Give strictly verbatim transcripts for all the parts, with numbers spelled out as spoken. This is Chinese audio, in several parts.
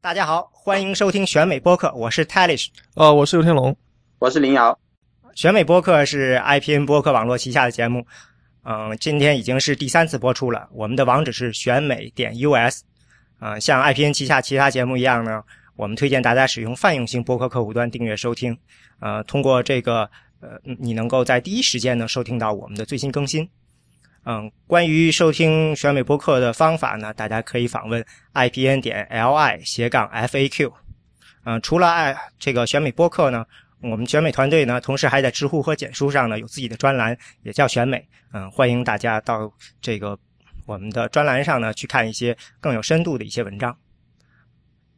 大家好，欢迎收听选美播客，我是 Talish， 呃，我是刘天龙，我是林瑶。选美播客是 I P N 播客网络旗下的节目，嗯、呃，今天已经是第三次播出了。我们的网址是选美点 U S， 嗯、呃，像 I P N 旗下其他节目一样呢，我们推荐大家使用泛用型播客客户端订阅收听，呃，通过这个呃，你能够在第一时间呢收听到我们的最新更新。嗯，关于收听选美播客的方法呢，大家可以访问 I P N 点 L I 斜杠 F A Q。嗯，除了这个选美播客呢，我们选美团队呢，同时还在知乎和简书上呢有自己的专栏，也叫选美。嗯，欢迎大家到这个我们的专栏上呢去看一些更有深度的一些文章。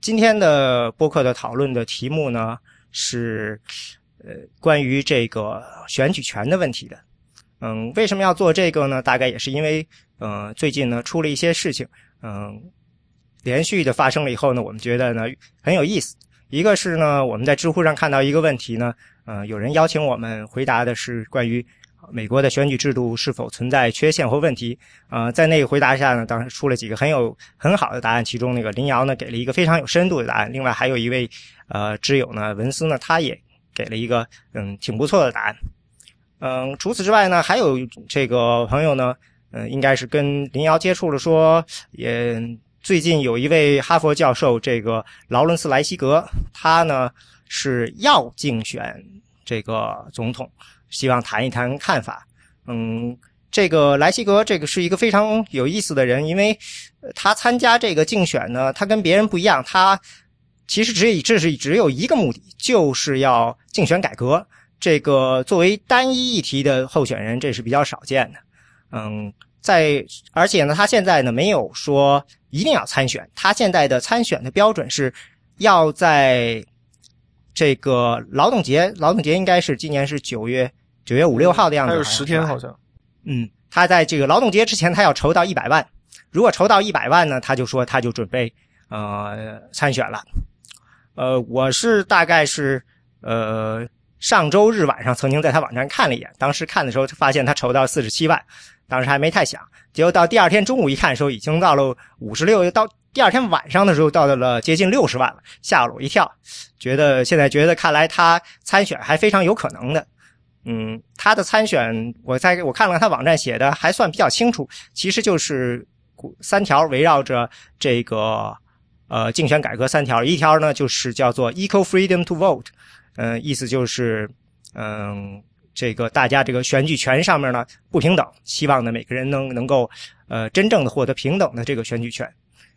今天的播客的讨论的题目呢是呃关于这个选举权的问题的。嗯，为什么要做这个呢？大概也是因为，嗯、呃，最近呢出了一些事情，嗯，连续的发生了以后呢，我们觉得呢很有意思。一个是呢，我们在知乎上看到一个问题呢，嗯、呃，有人邀请我们回答的是关于美国的选举制度是否存在缺陷或问题。呃，在那个回答下呢，当时出了几个很有很好的答案，其中那个林瑶呢给了一个非常有深度的答案，另外还有一位呃知友呢文斯呢，他也给了一个嗯挺不错的答案。嗯，除此之外呢，还有这个朋友呢，嗯、呃，应该是跟林瑶接触了说，说也最近有一位哈佛教授，这个劳伦斯·莱西格，他呢是要竞选这个总统，希望谈一谈看法。嗯，这个莱西格这个是一个非常有意思的人，因为他参加这个竞选呢，他跟别人不一样，他其实只只是只有一个目的，就是要竞选改革。这个作为单一议题的候选人，这是比较少见的。嗯，在而且呢，他现在呢没有说一定要参选，他现在的参选的标准是要在这个劳动节，劳动节应该是今年是九月五六号的样子，还有十天好像。嗯，他在这个劳动节之前，他要筹到一百万，如果筹到一百万呢，他就说他就准备呃参选了。呃，我是大概是呃。上周日晚上曾经在他网站看了一眼，当时看的时候发现他筹到四十七万，当时还没太想，结果到第二天中午一看的时候已经到了五十六，到第二天晚上的时候到了接近六十万了，吓了我一跳，觉得现在觉得看来他参选还非常有可能的。嗯，他的参选我在我看了他网站写的还算比较清楚，其实就是三条围绕着这个呃竞选改革三条，一条呢就是叫做 Equal Freedom to Vote，嗯、呃，意思就是，嗯，这个大家这个选举权上面呢不平等，希望呢每个人能能够呃真正的获得平等的这个选举权。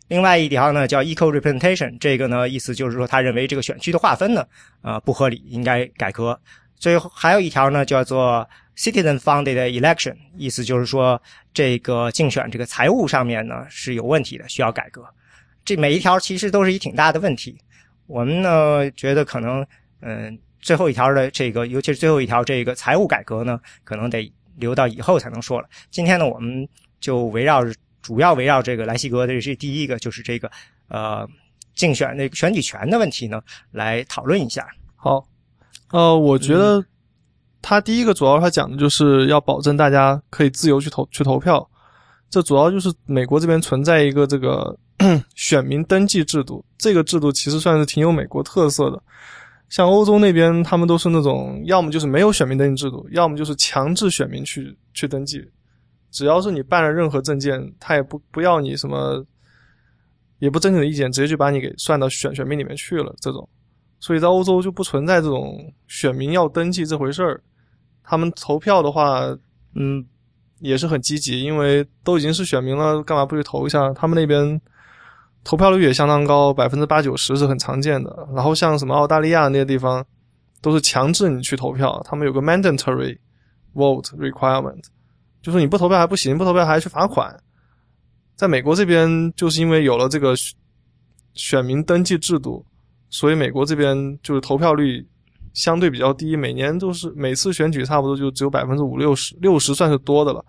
另外一条呢叫 equal representation， 这个呢意思就是说他认为这个选区的划分呢呃不合理，应该改革。最后还有一条呢叫做 citizen funded election， 意思就是说这个竞选这个财务上面呢是有问题的，需要改革。这每一条其实都是一挺大的问题。我们呢觉得可能。嗯，最后一条的这个，尤其是最后一条这个财务改革呢，可能得留到以后才能说了。今天呢，我们就围绕主要围绕这个莱西格的这第一个，就是这个呃竞选那个选举权的问题呢，来讨论一下。好，呃，我觉得他第一个主要他讲的就是要保证大家可以自由去投去投票，这主要就是美国这边存在一个这个选民登记制度，这个制度其实算是挺有美国特色的。像欧洲那边他们都是那种要么就是没有选民登记制度，要么就是强制选民去去登记，只要是你办了任何证件，他也不不要你什么也不征求你的意见，直接就把你给算到选选民里面去了这种。所以在欧洲就不存在这种选民要登记这回事儿，他们投票的话嗯也是很积极，因为都已经是选民了，干嘛不去投一下。他们那边投票率也相当高， 百分之八九十 是很常见的。然后像什么澳大利亚那些地方都是强制你去投票，他们有个 mandatory vote requirement， 就是你不投票还不行，不投票还去罚款。在美国这边就是因为有了这个选民登记制度，所以美国这边就是投票率相对比较低，每年都是每次选举差不多就只有 百分之五十 六十算是多的了，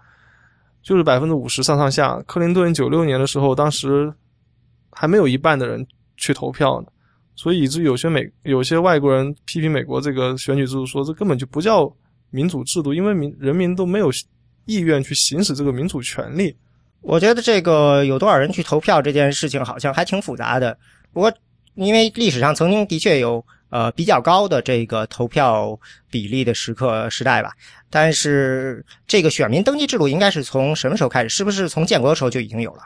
就是 百分之五十 上上下。克林顿九六年的时候，当时还没有一半的人去投票呢，所以以至于有些美有些外国人批评美国这个选举制度，说这根本就不叫民主制度，因为民人民都没有意愿去行使这个民主权利。我觉得这个有多少人去投票这件事情好像还挺复杂的，不过因为历史上曾经的确有呃比较高的这个投票比例的时刻时代吧，但是这个选民登记制度应该是从什么时候开始？是不是从建国的时候就已经有了？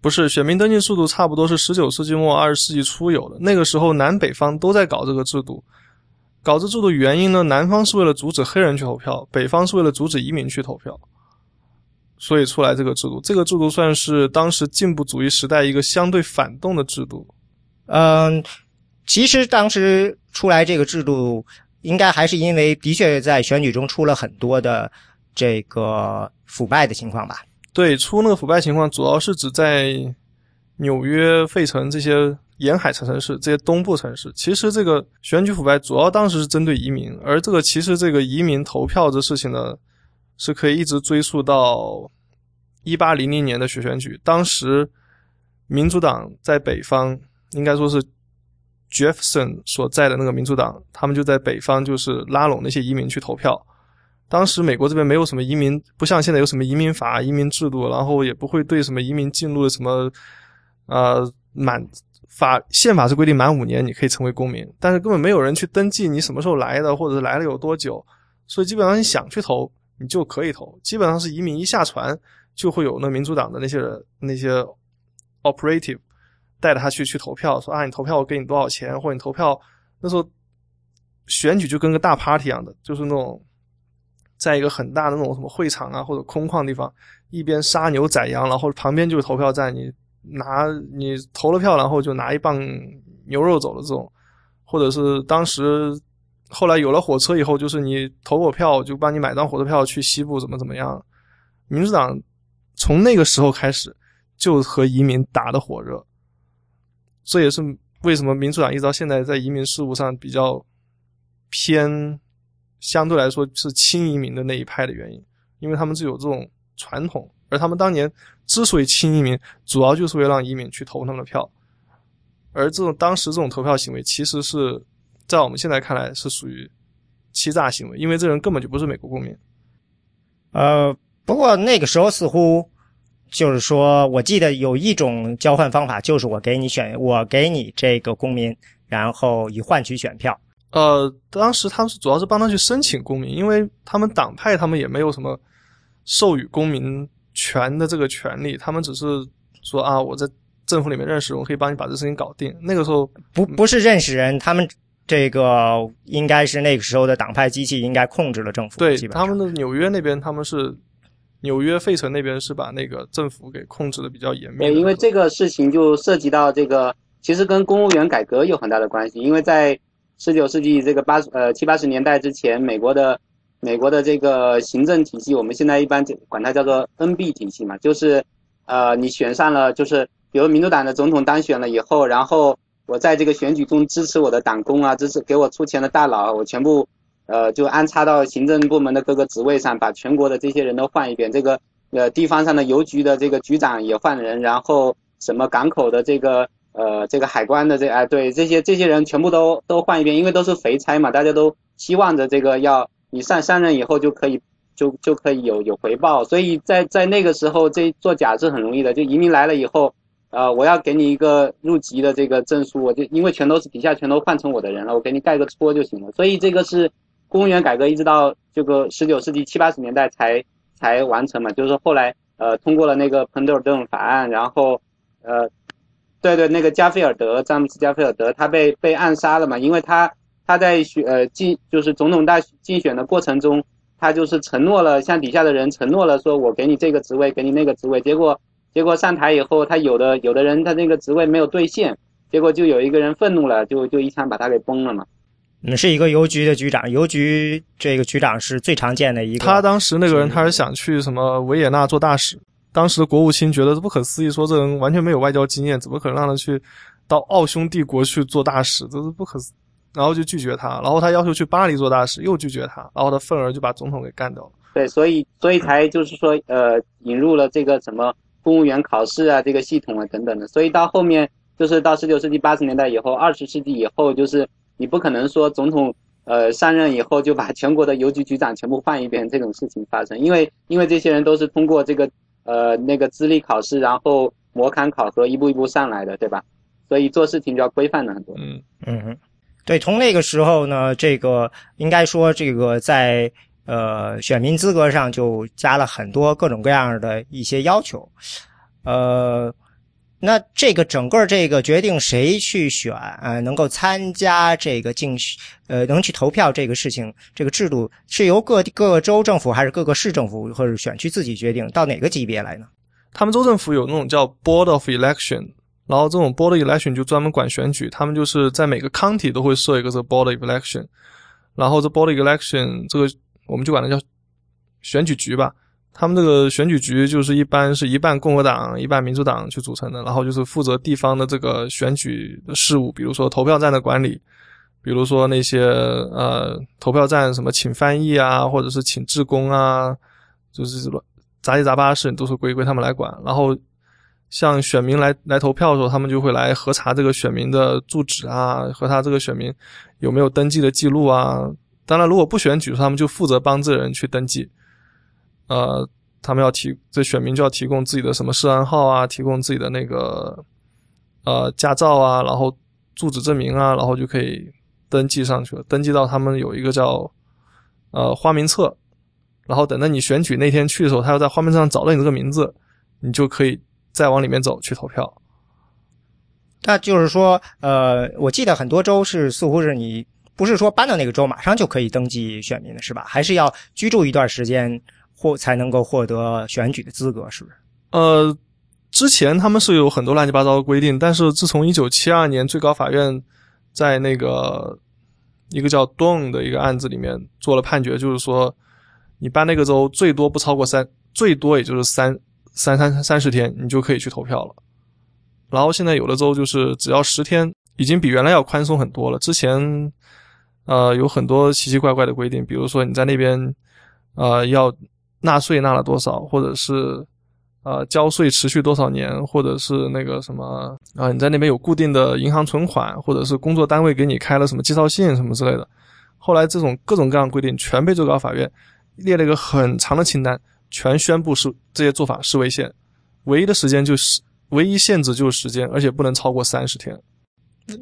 不是，选民登记制度差不多是十九世纪末二十世纪初有的，那个时候南北方都在搞这个制度。搞这制度原因呢，南方是为了阻止黑人去投票，北方是为了阻止移民去投票，所以出来这个制度。这个制度算是当时进步主义时代一个相对反动的制度。嗯，其实当时出来这个制度应该还是因为的确在选举中出了很多的这个腐败的情况吧。对，出那个腐败情况主要是指在纽约、费城这些沿海城市，这些东部城市。其实这个选举腐败主要当时是针对移民，而这个其实这个移民投票这事情呢，是可以一直追溯到一八零零年的学选举。当时民主党在北方，应该说是 Jefferson 所在的那个民主党，他们就在北方就是拉拢那些移民去投票。当时美国这边没有什么移民，不像现在有什么移民法、移民制度，然后也不会对什么移民进入的什么呃满法宪法是规定满五年你可以成为公民，但是根本没有人去登记你什么时候来的，或者是来了有多久，所以基本上你想去投你就可以投。基本上是移民一下船就会有那民主党的那些那些 operative 带着他去去投票，说啊你投票我给你多少钱，或者你投票。那时候选举就跟个大 party 一样的，就是那种在一个很大的那种什么会场啊或者空旷地方，一边杀牛宰羊，然后旁边就是投票站，你拿你投了票然后就拿一磅牛肉走了这种。或者是当时后来有了火车以后，就是你投我票就帮你买张火车票去西部怎么怎么样。民主党从那个时候开始就和移民打得火热，这也是为什么民主党一直到现在在移民事务上比较偏相对来说是亲移民的那一派的原因，因为他们是有这种传统，而他们当年之所以亲移民，主要就是为了让移民去投他们的票。而这种当时这种投票行为，其实是在我们现在看来是属于欺诈行为，因为这人根本就不是美国公民。呃，不过那个时候似乎就是说，我记得有一种交换方法，就是我给你选，我给你这个公民，然后以换取选票。呃，当时他们是主要是帮他去申请公民，因为他们党派他们也没有什么授予公民权的这个权利，他们只是说啊，我在政府里面认识，我可以帮你把这事情搞定。那个时候不不是认识人，他们这个应该是那个时候的党派机器应该控制了政府。对，他们的纽约那边，他们是纽约、费城那边是把那个政府给控制的比较严密。对，因为这个事情就涉及到这个，其实跟公务员改革有很大的关系，因为在十九世纪这个八呃七八十年代之前，美国的美国的这个行政体系，我们现在一般管它叫做 N B 体系嘛，就是呃你选上了，就是比如民主党的总统当选了以后，然后我在这个选举中支持我的党工啊，支持给我出钱的大佬，我全部呃就安插到行政部门的各个职位上，把全国的这些人都换一遍，这个呃地方上的邮局的这个局长也换人，然后什么港口的这个呃，这个海关的这哎，对，这些这些人全部都都换一遍，因为都是肥差嘛，大家都期望着这个要你上上任以后就可以就就可以有有回报，所以在在那个时候这做假是很容易的。就移民来了以后，呃，我要给你一个入籍的这个证书，我就因为全都是底下全都换成我的人了，我给你盖个戳就行了。所以这个是公务员改革一直到这个十九世纪七八十年代才才完成嘛，就是后来呃通过了那个彭德尔顿法案，然后呃。对对，那个加菲尔德，詹姆斯加菲尔德，他被被暗杀了嘛，因为他他在选呃竞就是总统大竞选的过程中，他就是承诺了，向底下的人承诺了，说我给你这个职位，给你那个职位，结果结果上台以后，他有的有的人他那个职位没有兑现，结果就有一个人愤怒了，就就一枪把他给崩了嘛。嗯，是一个邮局的局长，邮局这个局长是最常见的一个。他当时那个人他是想去什么维也纳做大使。当时的国务卿觉得不可思议，说这人完全没有外交经验，怎么可能让他去到奥匈帝国去做大使，这是不可思议，然后就拒绝他，然后他要求去巴黎做大使又拒绝他，然后他愤而就把总统给干掉了。对，所以所以才就是说呃引入了这个什么公务员考试啊这个系统啊等等的。所以到后面就是到十九世纪八十年代以后 ,二十 世纪以后，就是你不可能说总统呃，上任以后就把全国的邮局局长全部换一遍，这种事情发生，因为因为这些人都是通过这个呃那个资历考试，然后模勘考核一步一步上来的，对吧？所以做事情就要规范了很多。嗯嗯，对，从那个时候呢，这个应该说这个在呃选民资格上就加了很多各种各样的一些要求。呃，那这个整个这个决定谁去选啊，能够参加这个竞选，呃，能去投票这个事情，这个制度是由各各个州政府还是各个市政府或者选区自己决定到哪个级别来呢？他们州政府有那种叫 Board of Election， 然后这种 Board of Election 就专门管选举，他们就是在每个 county 都会设一个这 Board of Election， 然后这 Board of Election 这个我们就管它叫选举局吧。他们这个选举局就是一般是一半共和党一半民主党去组成的，然后就是负责地方的这个选举的事务，比如说投票站的管理，比如说那些呃投票站什么请翻译啊，或者是请志工啊，就是杂七杂八事都是归归他们来管。然后像选民来来投票的时候，他们就会来核查这个选民的住址啊，核查这个选民有没有登记的记录啊。当然如果不选举，他们就负责帮这人去登记。呃，他们要提这选民就要提供自己的什么涉案号啊，提供自己的那个呃驾照啊，然后住址证明啊，然后就可以登记上去了，登记到他们有一个叫呃花名册，然后等到你选举那天去的时候，他要在花名册上找到你这个名字，你就可以再往里面走去投票。那就是说，呃，我记得很多州是似乎是你不是说搬到那个州马上就可以登记选民的是吧？还是要居住一段时间？或才能够获得选举的资格，是不是？呃，之前他们是有很多乱七八糟的规定，但是自从一九七二年最高法院在那个一个叫 Dunn 的一个案子里面做了判决，就是说你搬那个州最多不超过三，最多也就是三三三三十天，你就可以去投票了。然后现在有的州就是只要十天，已经比原来要宽松很多了。之前呃有很多奇奇怪怪的规定，比如说你在那边呃要纳税纳了多少，或者是呃交税持续多少年，或者是那个什么啊、呃、你在那边有固定的银行存款，或者是工作单位给你开了什么介绍信什么之类的。后来这种各种各样的规定全被最高法院列了一个很长的清单，全宣布是这些做法是违宪，唯一的时间就是唯一限制就是时间，而且不能超过三十天。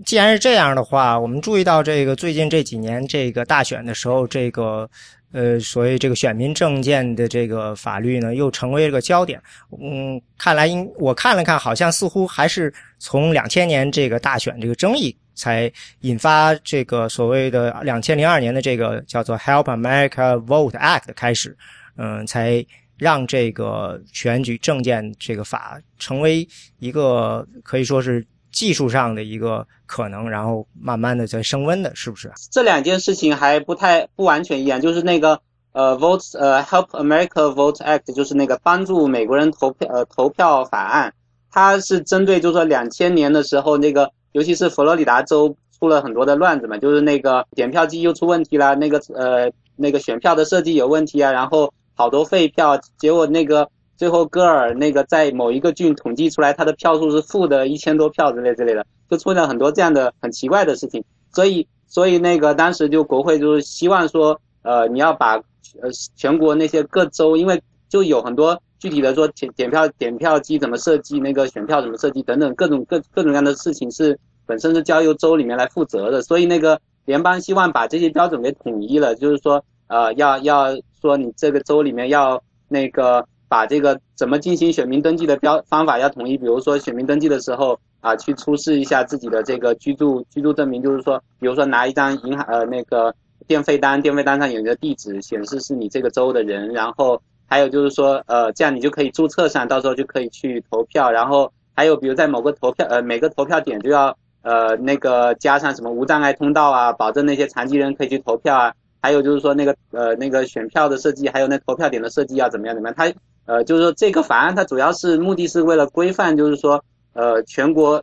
既然是这样的话，我们注意到这个最近这几年这个大选的时候，这个呃，所以这个选民证件的这个法律呢，又成为这个焦点。嗯，看来我看了看，好像似乎还是从两千年这个大选这个争议，才引发这个所谓的二零零二年的这个叫做 Help America Vote Act 开始，嗯，才让这个选举证件这个法成为一个可以说是技术上的一个可能，然后慢慢的在升温的，是不是？这两件事情还不太不完全一样，就是那个呃 ，vote 呃 Help America Vote Act， 就是那个帮助美国人投票呃投票法案，它是针对就是说两千年的时候那个，尤其是佛罗里达州出了很多的乱子嘛，就是那个点票机又出问题啦，那个呃那个选票的设计有问题啊，然后好多废票，结果那个。最后戈尔那个在某一个郡统计出来他的票数是负的一千多票之类之类的，就出现了很多这样的很奇怪的事情。所以所以那个当时就国会就是希望说呃你要把呃全国那些各州，因为就有很多具体的说点票点票机怎么设计，那个选票怎么设计等等各种各各种各样的事情是本身是交由州里面来负责的，所以那个联邦希望把这些标准给统一了，就是说呃要要说你这个州里面要那个把这个怎么进行选民登记的标方法要统一，比如说选民登记的时候啊，去出示一下自己的这个居住居住证明，就是说，比如说拿一张银行呃那个电费单，电费单上有你的地址，显示是你这个州的人，然后还有就是说呃这样你就可以注册上，到时候就可以去投票，然后还有比如在某个投票呃每个投票点就要呃那个加上什么无障碍通道啊，保证那些残疾人可以去投票啊，还有就是说那个呃那个选票的设计，还有那投票点的设计要怎么样怎么样，它。呃，就是说这个法案它主要是目的是为了规范，就是说，呃，全国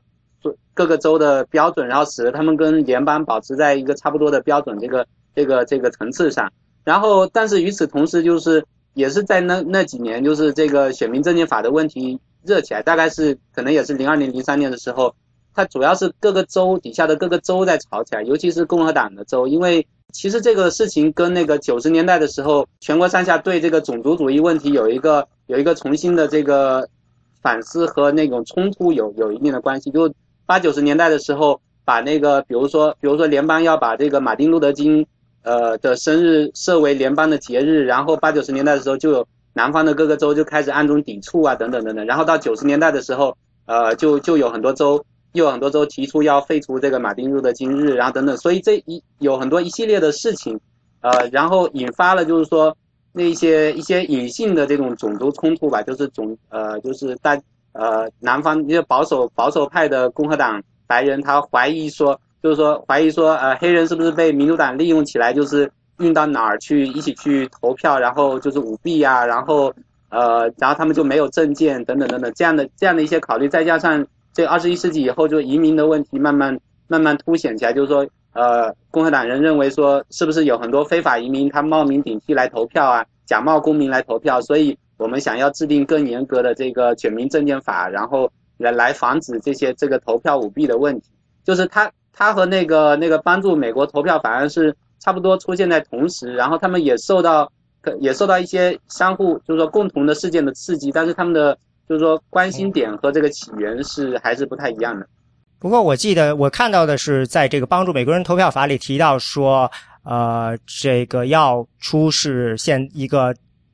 各个州的标准，然后使得他们跟联邦保持在一个差不多的标准这个这个这个层次上。然后，但是与此同时，就是也是在那那几年，就是这个选民证件法的问题热起来，大概是可能也是零二年、零三年的时候，它主要是各个州底下的各个州在吵起来，尤其是共和党的州，因为。其实这个事情跟那个九十年代的时候，全国上下对这个种族主义问题有一个有一个重新的这个反思和那种冲突有有一定的关系。就八九十年代的时候，把那个比如说比如说联邦要把这个马丁路德金呃的生日设为联邦的节日，然后八九十年代的时候就有南方的各个州就开始暗中抵触啊等等等等，然后到九十年代的时候呃就就有很多州又有很多州提出要废除这个马丁路德金日，然后等等，所以这一有很多一系列的事情呃然后引发了就是说那一些一些隐性的这种种族冲突吧，就是种呃就是大呃南方就保守保守派的共和党白人他怀疑说就是说怀疑说呃黑人是不是被民主党利用起来，就是运到哪儿去一起去投票，然后就是舞弊啊，然后呃然后他们就没有证件等等等等，这样的这样的一些考虑，再加上这二十一世纪以后就移民的问题慢慢慢慢凸显起来，就是说呃共和党人认为说是不是有很多非法移民他冒名顶替来投票啊，假冒公民来投票，所以我们想要制定更严格的这个全民证件法，然后来来防止这些这个投票舞弊的问题，就是他他和那个那个帮助美国投票法案是差不多出现在同时，然后他们也受到也受到一些相互就是说共同的事件的刺激，但是他们的就是说关心点和这个起源是还是不太一样的。不过我记得我看到的是在这个帮助美国人投票法里提到说呃这个要出示现一个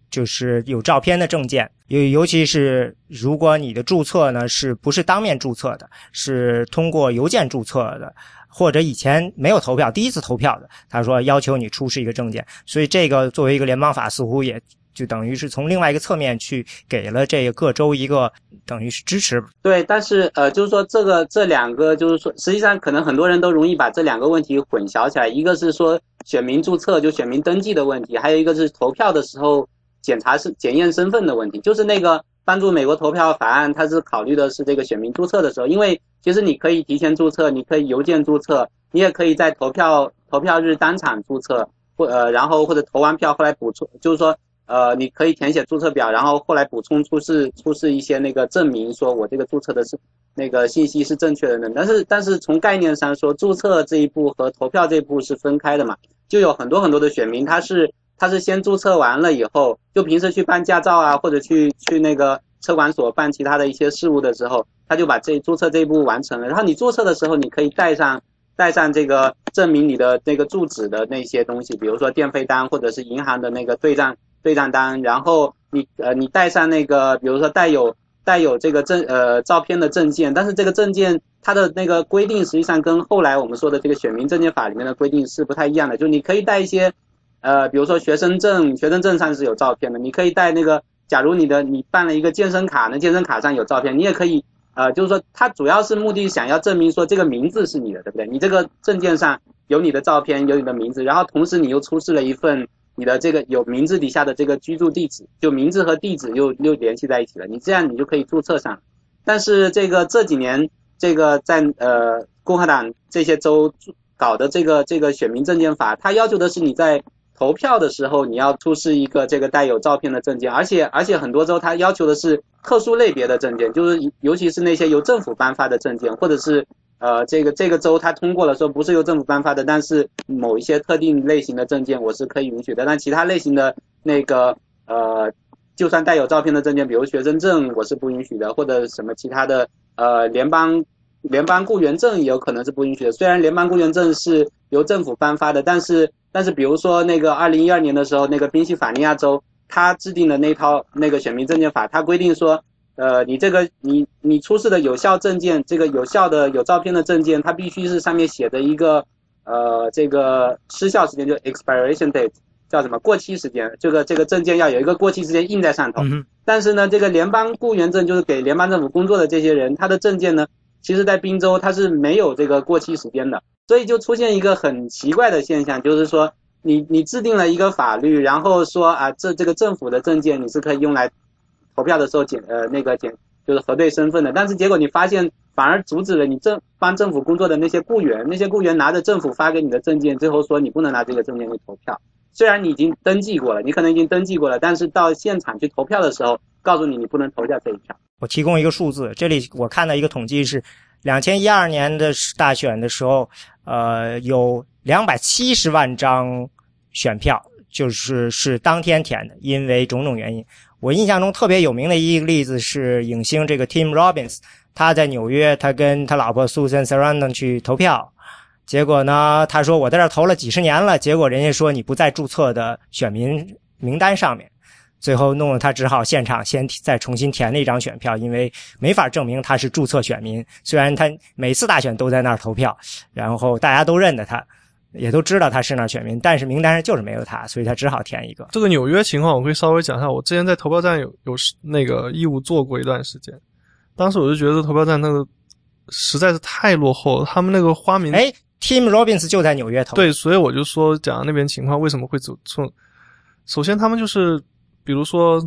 就是有照片的证件，尤尤其是如果你的注册呢是不是当面注册的，是通过邮件注册的，或者以前没有投票第一次投票的，他说要求你出示一个证件。所以这个作为一个联邦法似乎也就等于是从另外一个侧面去给了这个各州一个等于是支持。对，但是呃就是说这个这两个就是说实际上可能很多人都容易把这两个问题混淆起来，一个是说选民注册就选民登记的问题，还有一个是投票的时候检查是检验身份的问题，就是那个帮助美国投票法案它是考虑的是这个选民注册的时候，因为其实你可以提前注册，你可以邮件注册，你也可以在投票投票日当场注册，或呃然后或者投完票后来补充，就是说呃你可以填写注册表，然后后来补充出示出示一些那个证明说我这个注册的是那个信息是正确的呢，但是但是从概念上说注册这一步和投票这一步是分开的嘛，就有很多很多的选民他是他是先注册完了以后，就平时去办驾照啊，或者去去那个车管所办其他的一些事务的时候，他就把这注册这一步完成了。然后你注册的时候，你可以带上带上这个证明你的那个住址的那些东西，比如说电费单或者是银行的那个对账对账单。然后你呃你带上那个，比如说带有带有这个证呃照片的证件，但是这个证件它的那个规定实际上跟后来我们说的这个选民证件法里面的规定是不太一样的，就你可以带一些。呃，比如说学生证，学生证上是有照片的，你可以带那个，假如你的你办了一个健身卡，那健身卡上有照片，你也可以，呃，就是说它主要是目的想要证明说这个名字是你的，对不对？你这个证件上有你的照片，有你的名字，然后同时你又出示了一份你的这个有名字底下的这个居住地址，就名字和地址又又联系在一起了，你这样你就可以注册上。但是这个这几年这个在呃共和党这些州搞的这个这个选民证件法，它要求的是你在投票的时候你要出示一个这个带有照片的证件，而且而且很多州它要求的是特殊类别的证件，就是尤其是那些由政府颁发的证件，或者是呃这个这个州它通过了说不是由政府颁发的，但是某一些特定类型的证件我是可以允许的，但其他类型的那个呃就算带有照片的证件，比如学生证我是不允许的，或者什么其他的呃联邦联邦雇员证也有可能是不允许的，虽然联邦雇员证是由政府颁发的，但是但是比如说那个二零一二年的时候，那个宾夕法尼亚州他制定的那套那个选民证件法，他规定说呃你这个你你出示的有效证件，这个有效的有照片的证件，它必须是上面写的一个呃这个失效时间，就 expiration date， 叫什么过期时间，这个这个证件要有一个过期时间印在上头。但是呢这个联邦雇员证就是给联邦政府工作的这些人，他的证件呢其实在宾州它是没有这个过期时间的，所以就出现一个很奇怪的现象，就是说你你制定了一个法律，然后说啊这这个政府的证件你是可以用来投票的时候检呃那个检就是核对身份的，但是结果你发现反而阻止了你政帮政府工作的那些雇员，那些雇员拿着政府发给你的证件，最后说你不能拿这个证件去投票，虽然你已经登记过了，你可能已经登记过了，但是到现场去投票的时候告诉你你不能投下这一票。我提供一个数字，这里我看到一个统计是二零一二年的大选的时候呃有两百七十万张选票就是是当天填的，因为种种原因。我印象中特别有名的一个例子是影星这个 Tim Robbins，他在纽约，他跟他老婆 Susan Sarandon 去投票，结果呢，他说我在这投了几十年了，结果人家说你不在注册的选民名单上面，最后弄了他只好现场先再重新填了一张选票，因为没法证明他是注册选民，虽然他每次大选都在那儿投票，然后大家都认得他，也都知道他是那选民，但是名单上就是没有他，所以他只好填一个。这个纽约情况我可以稍微讲一下，我之前在投票站有有那个义务做过一段时间，当时我就觉得投票站那个实在是太落后了，他们那个花名诶 Tim Robbins 就在纽约投。对，所以我就说讲那边情况为什么会走错。首先他们就是比如说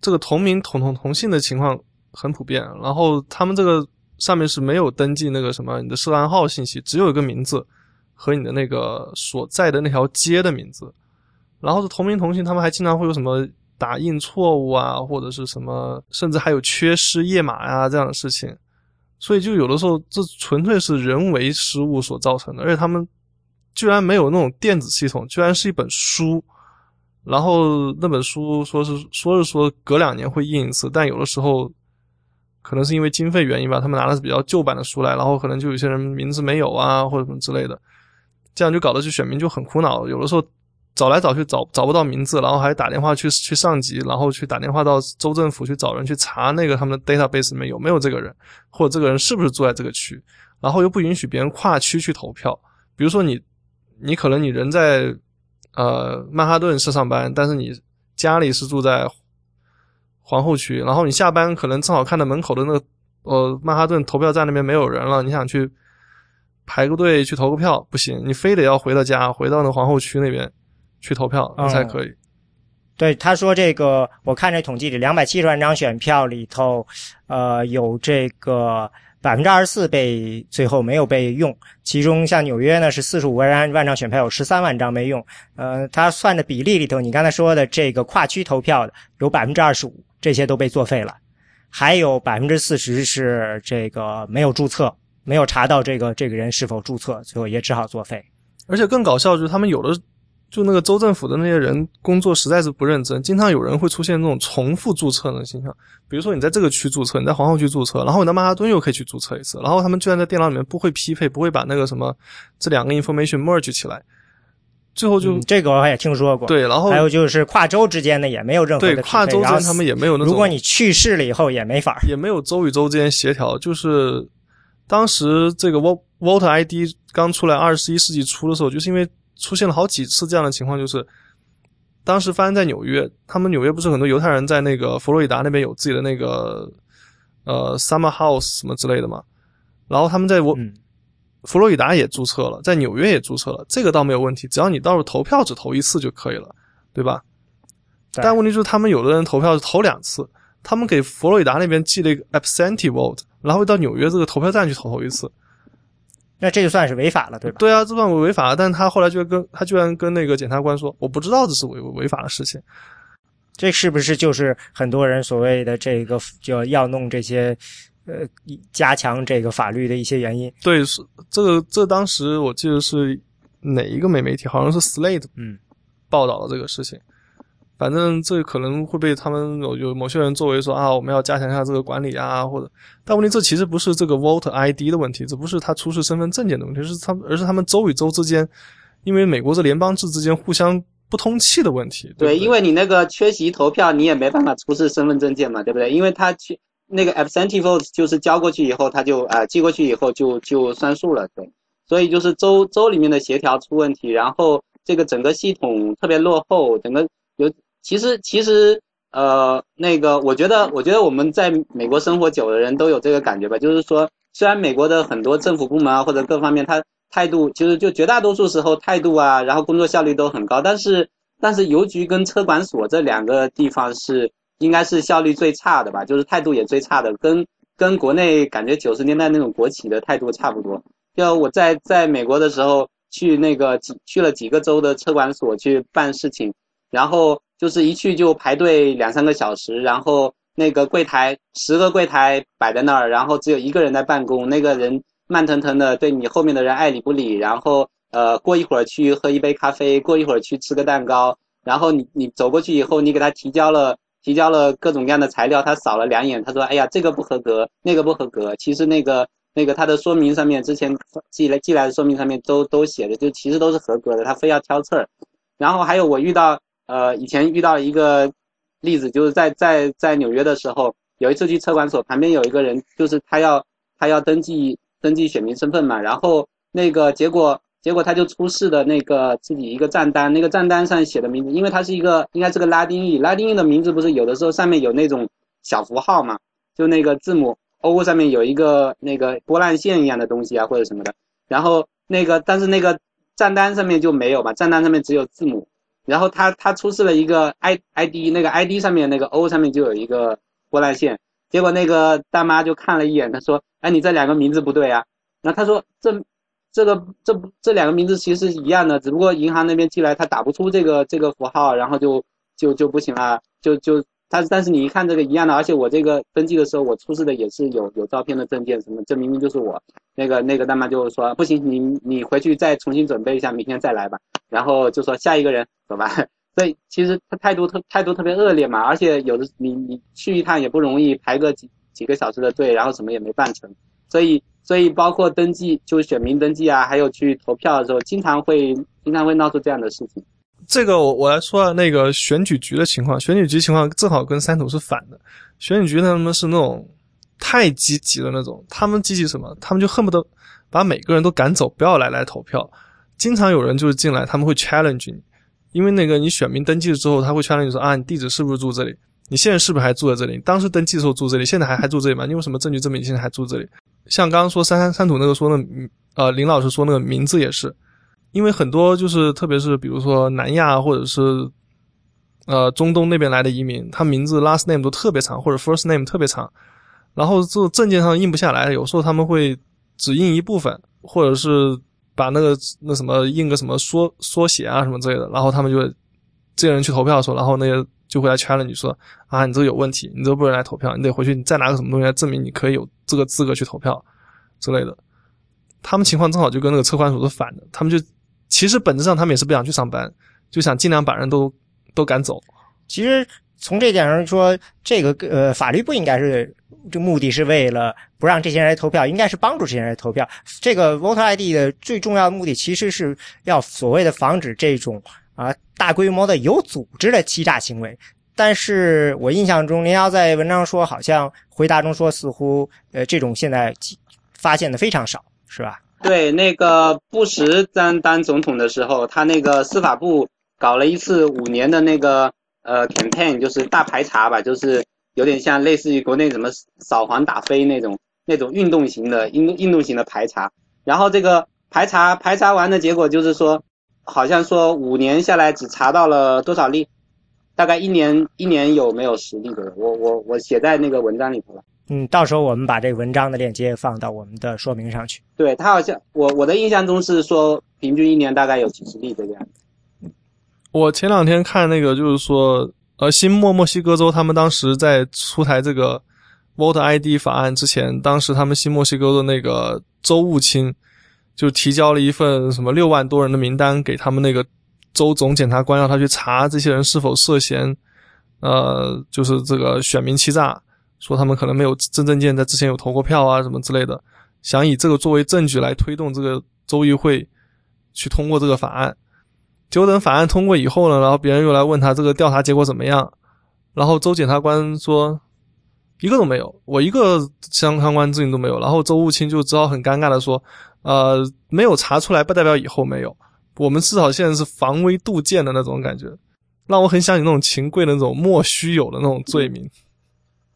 这个同名同同同姓的情况很普遍，然后他们这个上面是没有登记那个什么你的涉案号信息，只有一个名字和你的那个所在的那条街的名字，然后同名同姓他们还经常会有什么打印错误啊，或者是什么甚至还有缺失页码啊这样的事情，所以就有的时候这纯粹是人为失误所造成的。而且他们居然没有那种电子系统，居然是一本书，然后那本书说是说是说隔两年会印一次，但有的时候可能是因为经费原因吧，他们拿的是比较旧版的书来，然后可能就有些人名字没有啊或者什么之类的，这样就搞得去选民就很苦恼，有的时候找来找去找找不到名字，然后还打电话去去上级，然后去打电话到州政府去找人去查那个他们的 database 里面有没有这个人，或者这个人是不是住在这个区，然后又不允许别人跨区去投票。比如说你你可能你人在呃曼哈顿市上班，但是你家里是住在皇后区，然后你下班可能正好看到门口的那个呃曼哈顿投票站那边没有人了，你想去排个队去投个票不行，你非得要回到家，回到那皇后区那边去投票你才可以、嗯、对。他说这个我看这统计里两百七十万张选票里头呃，有这个 百分之二十四 被最后没有被用，其中像纽约呢是四十五万张选票有十三万张没用，呃，他算的比例里头你刚才说的这个跨区投票的有 百分之二十五， 这些都被作废了，还有 百分之四十 是这个没有注册，没有查到这个这个人是否注册，最后也只好作废。而且更搞笑就是他们有的就那个州政府的那些人工作实在是不认真，经常有人会出现那种重复注册的现象。比如说你在这个区注册，你在皇后区注册，然后你到曼哈顿又可以去注册一次，然后他们居然在电脑里面不会匹配，不会把那个什么这两个 information merge 起来，最后就、嗯、这个我也听说过。对，然后还有就是跨州之间的也没有任何的匹配，对，跨州之间他们也没有那种，如果你去世了以后也没法，也没有州与州之间协调。就是当时这个 Voter I D 刚出来二十一世纪初的时候，就是因为出现了好几次这样的情况，就是当时发生在纽约，他们纽约不是很多犹太人在那个佛罗里达那边有自己的那个呃 summer house 什么之类的嘛，然后他们在我、嗯、佛罗里达也注册了，在纽约也注册了，这个倒没有问题，只要你到时候投票只投一次就可以了，对吧？对，但问题就是他们有的人投票投两次，他们给佛罗里达那边寄了一个 absentee vote， 然后到纽约这个投票站去投投一次，那这就算是违法了，对吧？对啊，这算违法了，但他后来就跟他居然跟那个检察官说我不知道这是违违法的事情。这是不是就是很多人所谓的这个就要弄这些呃加强这个法律的一些原因？对，是这个这当时我记得是哪一个美媒体，好像是 Slate 嗯报道了这个事情。反正这可能会被他们有有某些人作为说啊，我们要加强一下这个管理啊，或者，但问题这其实不是这个 voter I D 的问题，这不是他出示身份证件的问题，是他们而是他们州与州之间，因为美国这联邦制之间互相不通气的问题。对， 对， 对，因为你那个缺席投票，你也没办法出示身份证件嘛，对不对？因为他去那个 absentee vote 就是交过去以后，他就啊、呃、寄过去以后就就算数了，对。所以就是州州里面的协调出问题，然后这个整个系统特别落后，整个有。其实其实呃那个我觉得我觉得我们在美国生活久的人都有这个感觉吧，就是说虽然美国的很多政府部门啊或者各方面他态度其实就绝大多数时候态度啊然后工作效率都很高，但是但是邮局跟车管所这两个地方是应该是效率最差的吧，就是态度也最差的，跟跟国内感觉九十年代那种国企的态度差不多。就我在在美国的时候去那个去了几个州的车管所去办事情，然后就是一去就排队两三个小时，然后那个柜台十个柜台摆在那儿，然后只有一个人在办公，那个人慢腾腾的对你后面的人爱理不理，然后呃过一会儿去喝一杯咖啡，过一会儿去吃个蛋糕，然后你你走过去以后你给他提交了提交了各种各样的材料，他扫了两眼，他说哎呀这个不合格那个不合格，其实那个那个他的说明上面之前寄来寄来的说明上面都都写的就其实都是合格的，他非要挑刺儿。然后还有我遇到呃以前遇到一个例子，就是在在在纽约的时候，有一次去车管所，旁边有一个人就是他要他要登记登记选民身份嘛，然后那个结果结果他就出示的那个自己一个账单，那个账单上写的名字，因为他是一个应该是个拉丁裔，拉丁裔的名字不是有的时候上面有那种小符号嘛，就那个字母O上面有一个那个波浪线一样的东西啊或者什么的，然后那个但是那个账单上面就没有嘛，账单上面只有字母，然后他他出示了一个 I D， 那个 I D 上面那个 O 上面就有一个波浪线，结果那个大妈就看了一眼，她说哎你这两个名字不对啊，然后她说这这个这这两个名字其实是一样的，只不过银行那边寄来他打不出这个这个符号，然后就就就不行了，就就他但是你一看这个一样的，而且我这个登记的时候我出示的也是有有照片的证件什么，这明明就是我。那个那个大妈就说不行，你你回去再重新准备一下，明天再来吧。然后就说下一个人走吧。所以其实他态度特态度特别恶劣嘛，而且有的你你去一趟也不容易，排个几几个小时的队，然后什么也没办成。所以所以包括登记就是选民登记啊，还有去投票的时候，经常会经常会闹出这样的事情。这个我我来说那个选举局的情况，选举局情况正好跟三头是反的。选举局他们是那种太积极的那种，他们积极什么？他们就恨不得把每个人都赶走，不要来来投票。经常有人就是进来，他们会 challenge 你，因为那个你选民登记之后，他会 challenge 说啊，你地址是不是住这里？你现在是不是还住在这里？你当时登记的时候住这里，现在还还住这里吗？你有什么证据证明你现在还住这里？像刚刚说三三土那个说那呃林老师说那个名字也是。因为很多就是特别是比如说南亚或者是呃中东那边来的移民，他名字 last name 都特别长，或者 first name 特别长，然后这证件上印不下来，有时候他们会只印一部分，或者是把那个那什么印个什么缩缩写啊什么之类的，然后他们就这些人去投票的时候，然后那些就会来 challenge 你说啊你这个有问题，你这不能来投票，你得回去你再拿个什么东西来证明你可以有这个资格去投票之类的。他们情况正好就跟那个车管所是反的，他们就其实本质上他们也是不想去上班，就想尽量把人都都赶走。其实从这点上说，这个呃法律不应该是这目的是为了不让这些人来投票，应该是帮助这些人来投票。这个 Voter I D 的最重要的目的其实是要所谓的防止这种啊大规模的有组织的欺诈行为。但是我印象中您要在文章说好像回答中说似乎呃这种现在发现的非常少，是吧？对，那个布什当当总统的时候，他那个司法部搞了一次五年的那个呃 campaign， 就是大排查吧，就是有点像类似于国内什么扫黄打非那种那种运动型的运运动型的排查。然后这个排查排查完的结果就是说，好像说五年下来只查到了多少例，大概一年一年有没有十例的？我我我写在那个文章里头了。嗯，到时候我们把这个文章的链接放到我们的说明上去。对，他好像我我的印象中是说平均一年大概有几十例这个样子。我前两天看那个就是说呃新墨墨西哥州，他们当时在出台这个 Voter I D 法案之前，当时他们新墨西哥的那个州务卿就提交了一份什么六万多人的名单给他们那个州总检察官，让他去查这些人是否涉嫌呃就是这个选民欺诈。说他们可能没有真证件，在之前有投过票啊什么之类的，想以这个作为证据来推动这个州议会去通过这个法案。结果等法案通过以后呢，然后别人又来问他这个调查结果怎么样，然后州检察官说一个都没有，我一个相关证据都没有。然后州务卿就只好很尴尬的说呃，没有查出来不代表以后没有，我们至少现在是防微杜渐的那种感觉，让我很想起那种秦桧的那种莫须有的那种罪名。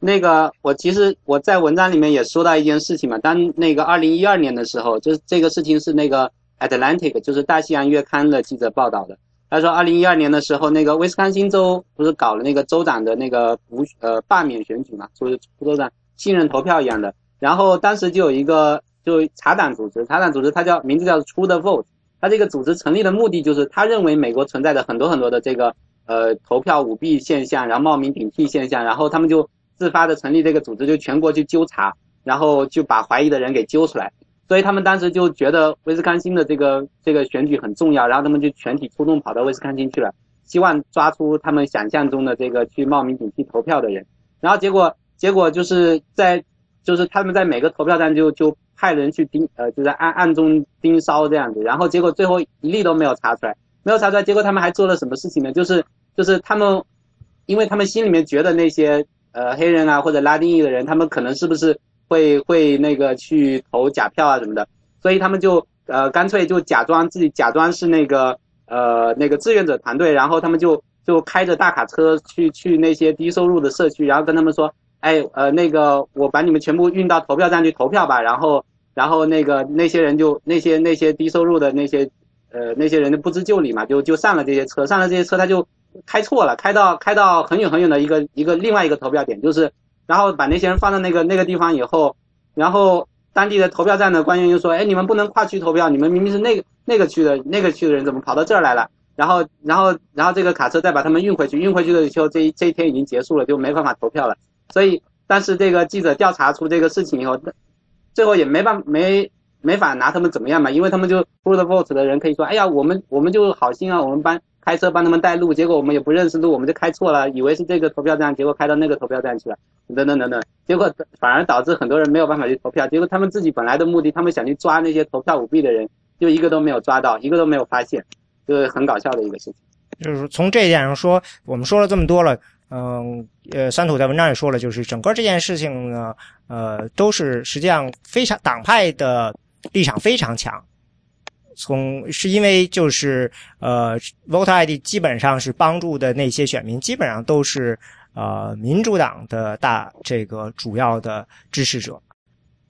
那个我其实我在文章里面也说到一件事情嘛，当那个二零一二年的时候，就是这个事情是那个 Atlantic 就是大西洋月刊的记者报道的，他说二零一二年的时候那个威斯康星州不是搞了那个州长的那个无呃罢免选举嘛，就是副州长信任投票一样的，然后当时就有一个就查党组织，查党组织它叫名字叫 True the Vote， 它这个组织成立的目的就是他认为美国存在的很多很多的这个呃投票舞弊现象，然后冒名顶替现象，然后他们就自发的成立这个组织，就全国去纠察，然后就把怀疑的人给揪出来。所以他们当时就觉得威斯康星的这个这个选举很重要，然后他们就全体出动跑到威斯康星去了，希望抓出他们想象中的这个去冒名顶替投票的人。然后结果结果就是在就是他们在每个投票站就就派人去盯呃就在暗暗中盯梢这样子，然后结果最后一例都没有查出来，没有查出来。结果他们还做了什么事情呢？就是就是他们，因为他们心里面觉得那些呃黑人啊或者拉丁裔的人，他们可能是不是会会那个去投假票啊什么的，所以他们就呃干脆就假装自己假装是那个呃那个志愿者团队，然后他们就就开着大卡车去去那些低收入的社区，然后跟他们说，哎呃那个我把你们全部运到投票站去投票吧，然后然后那个那些人就那些那些低收入的那些呃那些人就不知就里嘛，就就上了这些车，上了这些车他就开错了，开到开到很远很远的一个一个另外一个投票点，就是然后把那些人放到那个那个地方以后，然后当地的投票站的官员就说，哎，你们不能跨区投票，你们明明是那个那个区的那个区的人，怎么跑到这儿来了？然后然后然后这个卡车再把他们运回去，运回去的时候这一这一天已经结束了，就没办法投票了。所以但是这个记者调查出这个事情以后，最后也没办没没法拿他们怎么样嘛，因为他们就 True the Vote 的人可以说，哎呀，我们我们就好心啊，我们帮开车帮他们带路，结果我们也不认识路，我们就开错了，以为是这个投票站，结果开到那个投票站去了，等等等等，结果反而导致很多人没有办法去投票。结果他们自己本来的目的，他们想去抓那些投票舞弊的人，就一个都没有抓到，一个都没有发现，就是很搞笑的一个事情。就是从这一点上说，我们说了这么多了，嗯呃，山土在文章也说了，就是整个这件事情呢，呃，都是实际上非常党派的立场非常强。从是因为就是呃 Voter I D 基本上是帮助的那些选民基本上都是呃民主党的大这个主要的支持者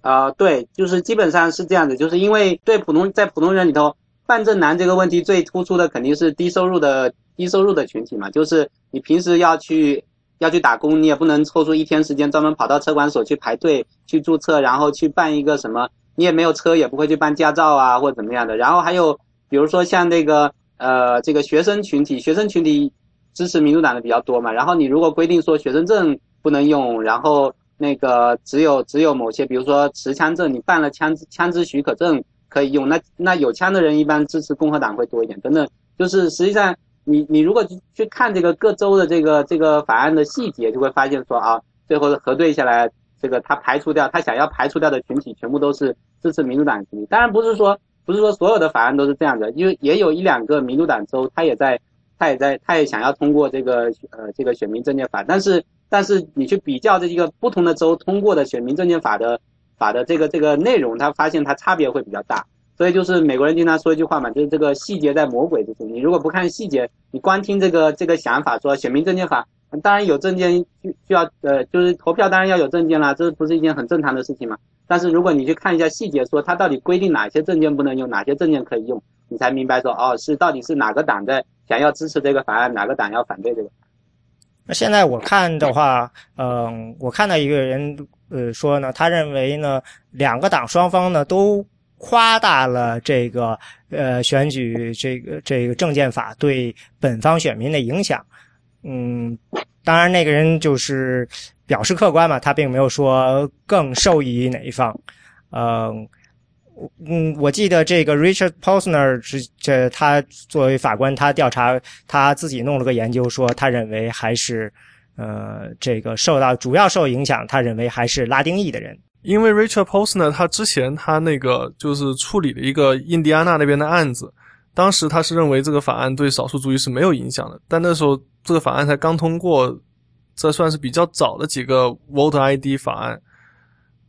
啊、呃，对，就是基本上是这样子，就是因为对普通在普通人里头，办证难这个问题最突出的肯定是低收入的低收入的群体嘛，就是你平时要去要去打工，你也不能抽出一天时间专门跑到车管所去排队去注册，然后去办一个什么。你也没有车，也不会去办驾照啊，或者怎么样的。然后还有，比如说像那个呃，这个学生群体，学生群体支持民主党的比较多嘛。然后你如果规定说学生证不能用，然后那个只有只有某些，比如说持枪证，你办了枪枪支许可证可以用。那那有枪的人一般支持共和党会多一点，等等。就是实际上你你如果去看这个各州的这个这个法案的细节，就会发现说啊，最后核对下来，这个他排除掉他想要排除掉的群体，全部都是支持民主党的群体。当然不是说不是说所有的法案都是这样的，因为也有一两个民主党州，他也在他也在他也想要通过这个呃这个选民证件法，但是但是你去比较这一个不同的州通过的选民证件法的法的这个这个内容，他发现它差别会比较大。所以就是美国人经常说一句话嘛，就是这个细节在魔鬼之处。你如果不看细节，你光听这个这个想法说选民证件法。当然有证件需要呃，就是投票当然要有证件啦，这不是一件很正常的事情嘛。但是如果你去看一下细节，说它到底规定哪些证件不能用，哪些证件可以用，你才明白说哦，是到底是哪个党在想要支持这个法案，哪个党要反对这个。那现在我看的话，嗯、呃，我看到一个人呃说呢，他认为呢，两个党双方呢都夸大了这个呃选举这个这个证件法对本方选民的影响。嗯，当然那个人就是表示客观嘛，他并没有说更受益于哪一方。嗯、呃、嗯，我记得这个 Richard Posner 这他作为法官，他调查他自己弄了个研究，说他认为还是呃这个受到主要受影响，他认为还是拉丁裔的人。因为 Richard Posner 他之前他那个就是处理了一个印第安纳那边的案子，当时他是认为这个法案对少数族裔是没有影响的，但那时候这个法案才刚通过，这算是比较早的几个 Voter I D 法案。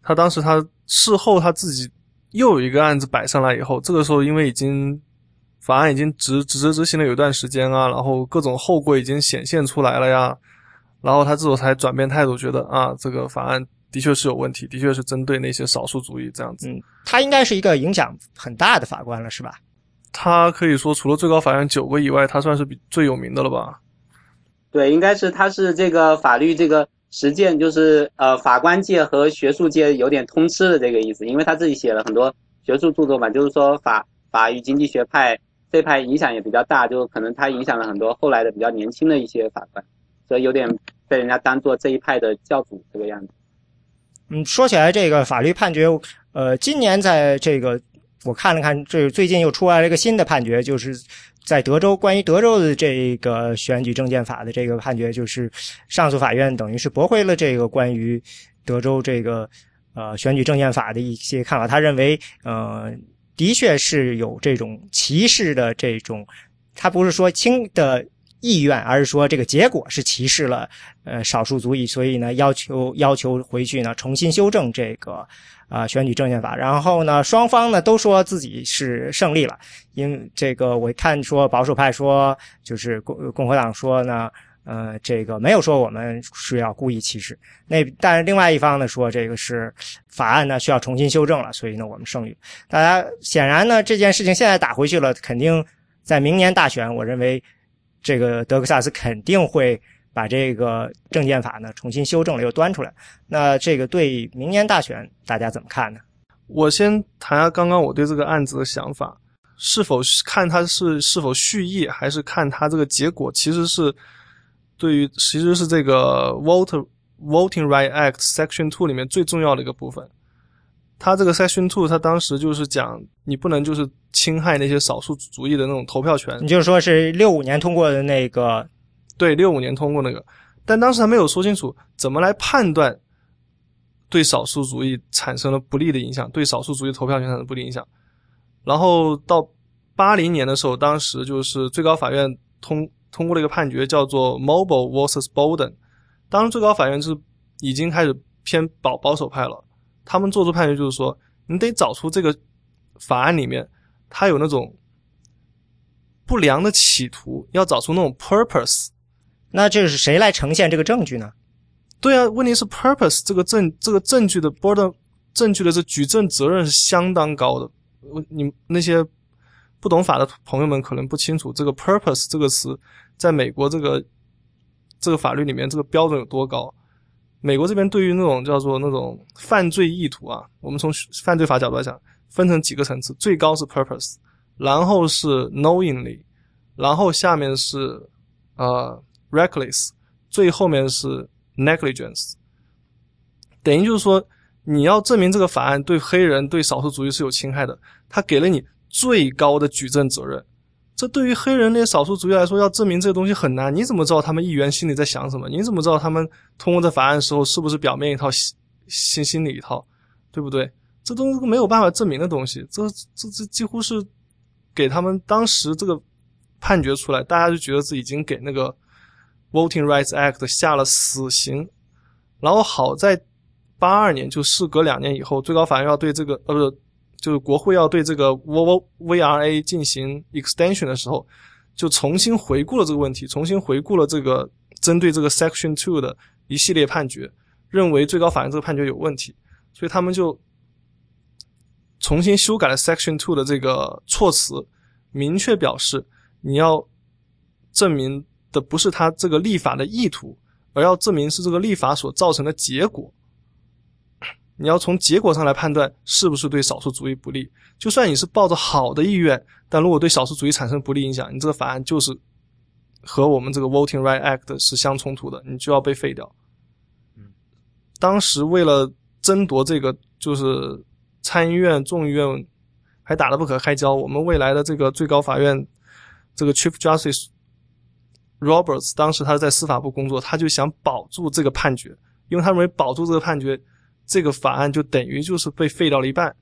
他当时他事后他自己又有一个案子摆上来以后，这个时候因为已经法案已经执执执行了有一段时间啊，然后各种后果已经显现出来了呀，然后他这时候才转变态度，觉得啊这个法案的确是有问题，的确是针对那些少数族裔这样子。嗯，他应该是一个影响很大的法官了是吧？他可以说除了最高法院九个以外，他算是比最有名的了吧。对，应该是他是这个法律这个实践，就是呃法官界和学术界有点通吃的这个意思，因为他自己写了很多学术著作嘛，就是说法法与经济学派这派影响也比较大，就可能他影响了很多后来的比较年轻的一些法官，所以有点被人家当做这一派的教主这个样子。嗯，说起来这个法律判决，呃，今年在这个我看了看，这最近又出来了一个新的判决，就是在德州，关于德州的这个选举证件法的这个判决，就是上诉法院等于是驳回了这个关于德州这个呃选举证件法的一些看法。他认为，呃，的确是有这种歧视的这种，他不是说轻的意愿，而是说这个结果是歧视了呃少数族裔，所以呢要求要求回去呢重新修正这个啊、呃、选举证件法。然后呢双方呢都说自己是胜利了，因为这个我看说保守派说就是共共和党说呢呃这个没有说我们是要故意歧视，那但是另外一方呢说这个是法案呢需要重新修正了，所以呢我们胜利。大家显然呢这件事情现在打回去了，肯定在明年大选，我认为这个德克萨斯肯定会把这个证件法呢重新修正了又端出来。那这个对明年大选大家怎么看呢？我先谈下刚刚我对这个案子的想法，是否看它是是否蓄意，还是看它这个结果其实是对于其实是这个 Voter, Voting Rights Act Section two 里面最重要的一个部分。它这个 Section two 它当时就是讲你不能就是侵害那些少数族裔的那种投票权。你就是说是六五年通过的那个。对，六五年通过那个。但当时还没有说清楚怎么来判断对少数族裔产生了不利的影响，对少数族裔投票权产生不利影响。然后到八零年的时候，当时就是最高法院通通过了一个判决叫做 Mobile versus. Bowden。当时最高法院是已经开始偏保保守派了。他们做出判决就是说，你得找出这个法案里面它有那种不良的企图，要找出那种 purpose。 那这是谁来呈现这个证据呢？对啊，问题是 purpose 这个证这个证据的 burden 证据的这举证责任是相当高的。你那些不懂法的朋友们可能不清楚这个 purpose 这个词在美国这个这个法律里面这个标准有多高。美国这边对于那种叫做那种犯罪意图啊，我们从犯罪法角度来讲分成几个层次，最高是 purpose， 然后是 knowingly， 然后下面是呃 reckless， 最后面是 negligence。 等于就是说你要证明这个法案对黑人对少数族裔是有侵害的，他给了你最高的举证责任。这对于黑人那些少数族裔来说，要证明这个东西很难。你怎么知道他们议员心里在想什么？你怎么知道他们通过这法案的时候是不是表面一套心心里一套，对不对？这东西没有办法证明的东西，这这这几乎是给他们当时这个判决出来，大家就觉得自己已经给那个 Voting Rights Act 下了死刑。然后好在八二年，就事隔两年以后，最高法院要对这个呃不是。就是国会要对这个 V R A 进行 extension 的时候，就重新回顾了这个问题，重新回顾了这个针对这个 Section two 的一系列判决，认为最高法院这个判决有问题，所以他们就重新修改了 Section two 的这个措辞，明确表示你要证明的不是他这个立法的意图，而要证明是这个立法所造成的结果。你要从结果上来判断是不是对少数族裔不利，就算你是抱着好的意愿，但如果对少数族裔产生不利影响，你这个法案就是和我们这个 Voting Rights Act 是相冲突的，你就要被废掉。当时为了争夺这个，就是参议院众议院还打得不可开交，我们未来的这个最高法院这个 Chief Justice Roberts 当时他在司法部工作，他就想保住这个判决，因为他认为保住这个判决这个法案就等于就是被废掉了一半。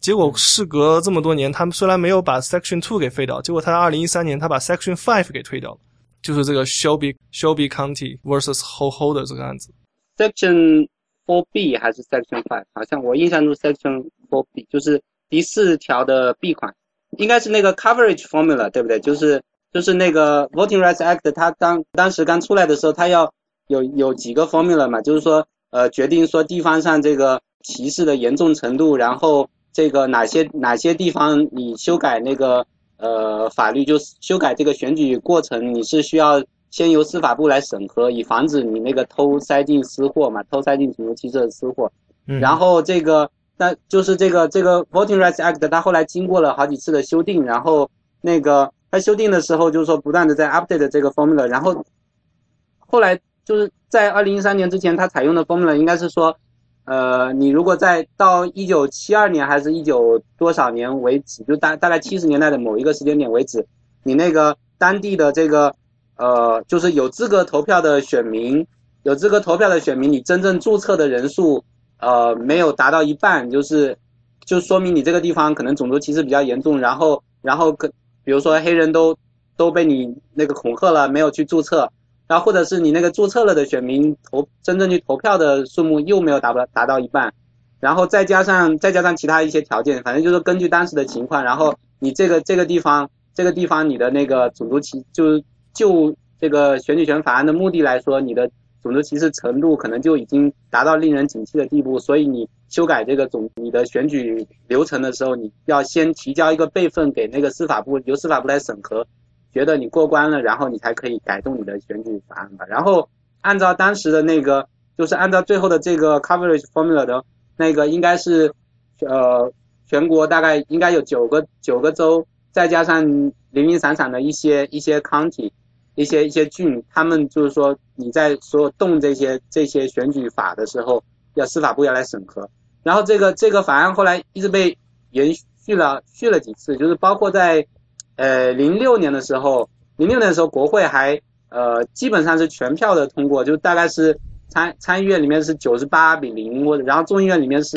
结果事隔这么多年，他们虽然没有把 Section two 给废掉，结果他在二零一三年他把 Section five 给推掉了，就是这个 Shelby, Shelby County versus. Holder 这个案子。Section four B 还是 Section five？ 好像我印象中 Section four B 就是第四条的 B 款，应该是那个 coverage formula， 对不对？就是就是那个 Voting Rights Act 他当当时刚出来的时候，他要有有几个 formula 嘛，就是说呃，决定说地方上这个歧视的严重程度，然后这个哪些哪些地方你修改那个呃法律，就修改这个选举过程，你是需要先由司法部来审核，以防止你那个偷塞进私货嘛，偷塞进种族歧视的私货。嗯、然后这个那就是这个这个 Voting Rights Act， 它后来经过了好几次的修订，然后那个它修订的时候就是说不断的在 update 这个 formula， 然后后来。就是在二零一三年之前，他采用的 formula 应该是说，呃，你如果在到一九七二年还是一九多少年为止，就大大概七十年代的某一个时间点为止，你那个当地的这个呃，就是有资格投票的选民，有资格投票的选民，你真正注册的人数呃没有达到一半，就是就说明你这个地方可能种族歧视比较严重，然后然后可比如说黑人都都被你那个恐吓了，没有去注册，然后或者是你那个注册了的选民投真正去投票的数目又没有达不达到一半，然后再加上再加上其他一些条件，反正就是根据当时的情况，然后你这个这个地方这个地方你的那个种族歧就就这个选举权法案的目的来说，你的种族歧视程度可能就已经达到令人警惕的地步，所以你修改这个总你的选举流程的时候，你要先提交一个备份给那个司法部，由司法部来审核，觉得你过关了，然后你才可以改动你的选举法案吧。然后按照当时的那个，就是按照最后的这个 coverage formula 的那个，应该是呃全国大概应该有九个九个州，再加上零零散散的一些一些 county。一些一些郡，他们就是说你在所有动这些这些选举法的时候，要司法部要来审核。然后这个这个法案后来一直被延续了续了几次，就是包括在呃零六年的时候，零六年的时候国会还呃基本上是全票的通过，就大概是参参议院里面是九十八比零，或者然后众议院里面是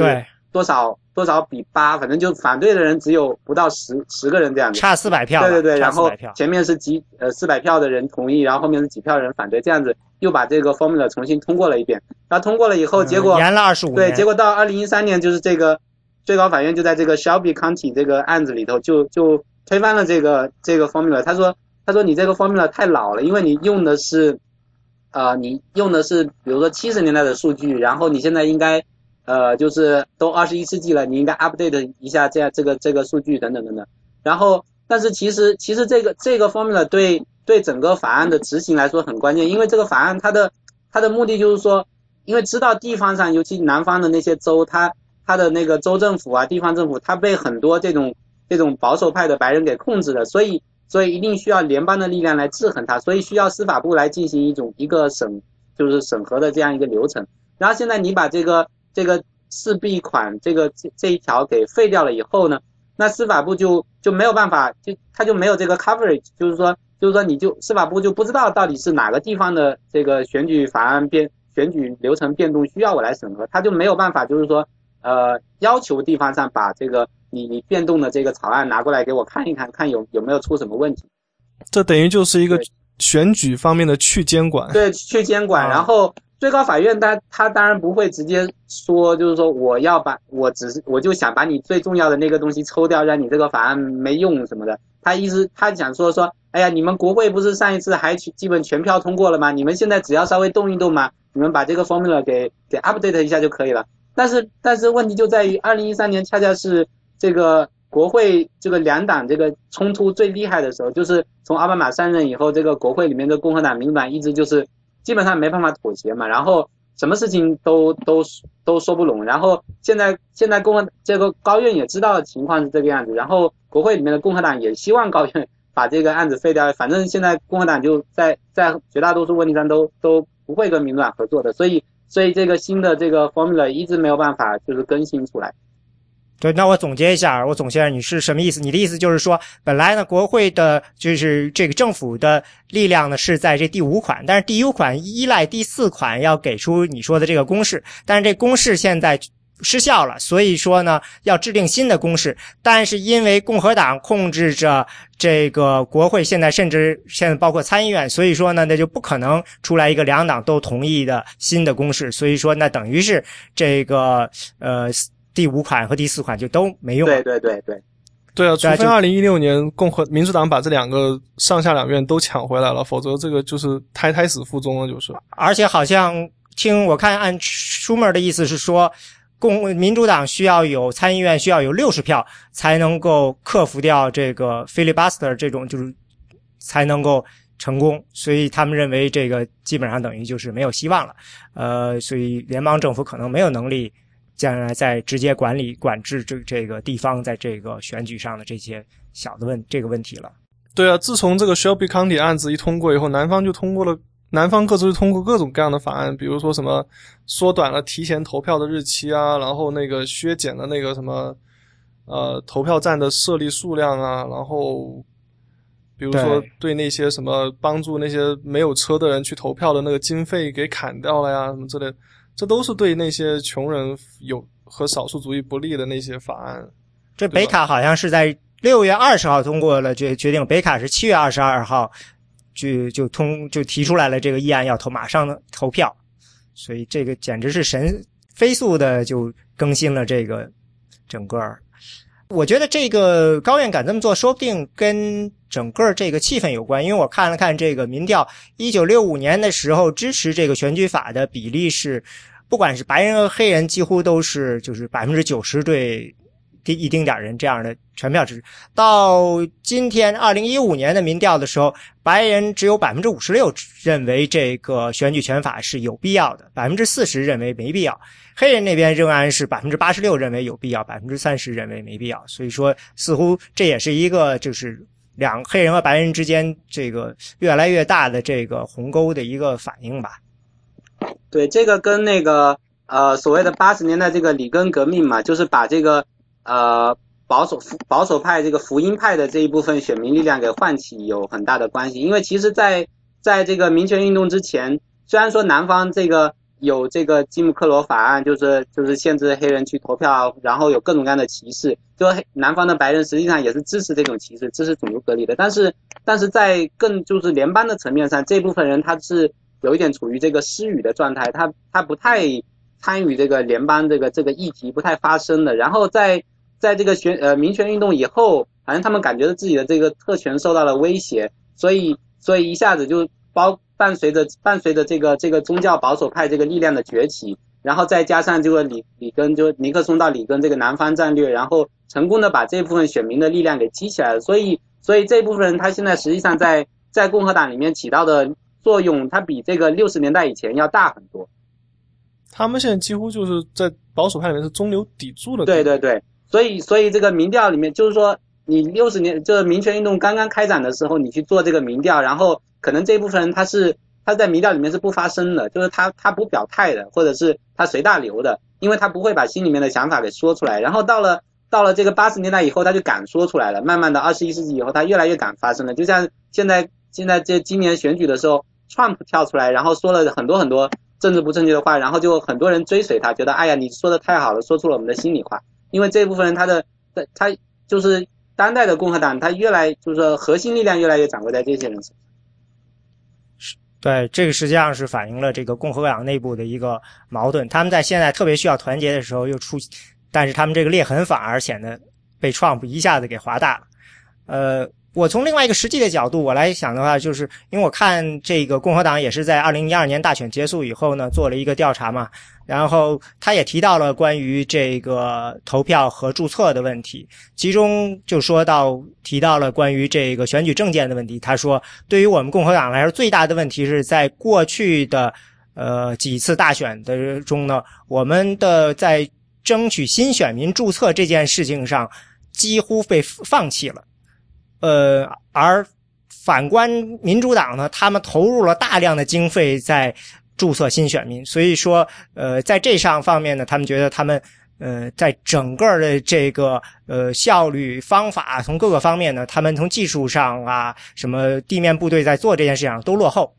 多少多少比八，反正就反对的人只有不到十十个人这样子，差四百票。对对对，然后前面是几呃四百票的人同意，然后后面是几票人反对，这样子又把这个 formula 重新通过了一遍。然后通过了以后，结果、嗯、延了二十五年。对，结果到二零一三年，就是这个最高法院就在这个 Shelby County 这个案子里头就就推翻了这个这个 formula。他说他说你这个 formula 太老了，因为你用的是呃你用的是比如说七十年代的数据，然后你现在应该。呃，就是都二十一世纪了，你应该 update 一下这样这个这个数据等等等等。然后，但是其实其实这个这个 formula 对对整个法案的执行来说很关键，因为这个法案它的它的目的就是说，因为知道地方上，尤其南方的那些州，它它的那个州政府啊、地方政府，它被很多这种这种保守派的白人给控制了，所以所以一定需要联邦的力量来制衡它，所以需要司法部来进行一种一个审就是审核的这样一个流程。然后现在你把这个。这个四弊款这个这这一条给废掉了以后呢，那司法部就就没有办法，就他就没有这个 coverage， 就是说就是说你就司法部就不知道到底是哪个地方的这个选举法案变选举流程变动需要我来审核，他就没有办法就是说呃要求地方上把这个你你变动的这个草案拿过来给我看一看，看有有没有出什么问题。这等于就是一个选举方面的去监管。对，去监管，然后。最高法院他他当然不会直接说，就是说我要把我只是我就想把你最重要的那个东西抽掉，让你这个法案没用什么的。他意思他想说说，哎呀，你们国会不是上一次还基本全票通过了吗？你们现在只要稍微动一动嘛，你们把这个 formula 给给 update 一下就可以了。但是但是问题就在于二零一三年恰恰是这个国会这个两党这个冲突最厉害的时候，就是从奥巴马上任以后，这个国会里面的共和党、民主党一直就是。基本上没办法妥协嘛，然后什么事情都都都说不拢，然后现在现在共和这个高院也知道情况是这个样子，然后国会里面的共和党也希望高院把这个案子废掉，反正现在共和党就在在绝大多数问题上都都不会跟民主党合作的，所以所以这个新的这个 formula 一直没有办法就是更新出来。对，那我总结一下，我总结一下你是什么意思？你的意思就是说，本来呢，国会的就是这个政府的力量呢是在这第五款，但是第一款依赖第四款要给出你说的这个公式，但是这公式现在失效了，所以说呢，要制定新的公式，但是因为共和党控制着这个国会，现在甚至现在包括参议院，所以说呢，那就不可能出来一个两党都同意的新的公式，所以说那等于是这个呃。第五款和第四款就都没用了。对对对对，对啊，除非二零一六年共和民主党把这两个上下两院都抢回来了，否则这个就是胎胎死腹中了，就是。而且好像听我看按舒默的意思是说，共民主党需要有参议院需要有六十票才能够克服掉这个 filibuster 这种，就是才能够成功，所以他们认为这个基本上等于就是没有希望了。呃，所以联邦政府可能没有能力。将来在直接管理管制这这个地方在这个选举上的这些小的问这个问题了。对啊，自从这个 Shelby County 案子一通过以后，南方就通过了，南方各州就通过各种各样的法案，比如说什么缩短了提前投票的日期啊，然后那个削减了那个什么呃投票站的设立数量啊，然后比如说对那些什么帮助那些没有车的人去投票的那个经费给砍掉了呀什么之类的，这都是对那些穷人有和少数族裔不利的那些法案。这北卡好像是在六月二十号通过了这决定，北卡是七月二十二号就就通就提出来了这个议案要投马上投票，所以这个简直是神飞速的就更新了这个整个。我觉得这个高院敢这么做，说不定跟整个这个气氛有关，因为我看了看这个民调，一九六五年的时候支持这个选举法的比例是，不管是白人和黑人，几乎都是就是 百分之九十 对一丁点人这样的全票支持。到今天二零一五年的民调的时候，白人只有 百分之五十六 认为这个选举权法是有必要的， 百分之四十 认为没必要，黑人那边仍然是 百分之八十六 认为有必要， 百分之三十 认为没必要。所以说似乎这也是一个就是两黑人和白人之间这个越来越大的这个鸿沟的一个反应吧。对，这个跟那个呃所谓的八十年代这个里根革命嘛，就是把这个呃，保守保守派这个福音派的这一部分选民力量给唤起有很大的关系。因为其实在在这个民权运动之前，虽然说南方这个有这个基姆克罗法案，就是就是限制黑人去投票，然后有各种各样的歧视，就南方的白人实际上也是支持这种歧视，支持种族隔离的。但是但是在更就是联邦的层面上，这部分人他是有一点处于这个失语的状态，他他不太参与这个联邦这个这个议题，不太发声的。然后在在这个选呃民权运动以后，反正他们感觉到自己的这个特权受到了威胁，所以所以一下子就包伴随着伴随着这个这个宗教保守派这个力量的崛起，然后再加上这个里里根就尼克松到里根这个南方战略，然后成功的把这部分选民的力量给激起来了。所以所以这部分人他现在实际上在在共和党里面起到的作用，他比这个六十年代以前要大很多。他们现在几乎就是在保守派里面是中流砥柱的。对对对。所以，所以这个民调里面，就是说，你六十年，就是民权运动刚刚开展的时候，你去做这个民调，然后可能这部分人他是他在民调里面是不发声的，就是他他不表态的，或者是他随大流的，因为他不会把心里面的想法给说出来。然后到了到了这个八十年代以后，他就敢说出来了。慢慢的，二十一世纪以后，他越来越敢发声了。就像现在现在这今年选举的时候 ，Trump 跳出来，然后说了很多很多政治不正确的话，然后就很多人追随他，觉得哎呀，你说的太好了，说出了我们的心里话。因为这部分人他的他就是当代的共和党，他越来就是核心力量越来越掌握在这些人身上。对，这个实际上是反映了这个共和党内部的一个矛盾，他们在现在特别需要团结的时候又出，但是他们这个裂痕反而显得被Trump一下子给划大了。呃我从另外一个实际的角度我来想的话，就是因为我看这个共和党也是在二零一二年大选结束以后呢做了一个调查嘛，然后他也提到了关于这个投票和注册的问题，其中就说到提到了关于这个选举证件的问题。他说对于我们共和党来说最大的问题是在过去的呃几次大选的中呢，我们的在争取新选民注册这件事情上几乎被放弃了。呃，而反观民主党呢，他们投入了大量的经费在注册新选民，所以说，呃，在这上方面呢，他们觉得他们，呃，在整个的这个呃效率方法从各个方面呢，他们从技术上啊，什么地面部队在做这件事情都落后。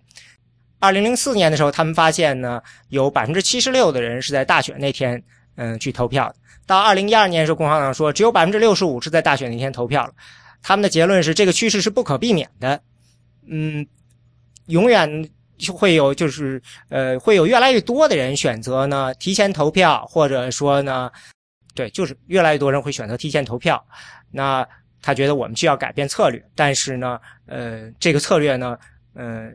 二零零四年的时候，他们发现呢，有 百分之七十六 的人是在大选那天，嗯、呃，去投票的。到二零一二年的时候，共和党说只有 百分之六十五 是在大选那天投票了。他们的结论是这个趋势是不可避免的，嗯，永远会有就是呃会有越来越多的人选择呢提前投票，或者说呢，对，就是越来越多人会选择提前投票。那他觉得我们需要改变策略，但是呢，呃，这个策略呢，呃，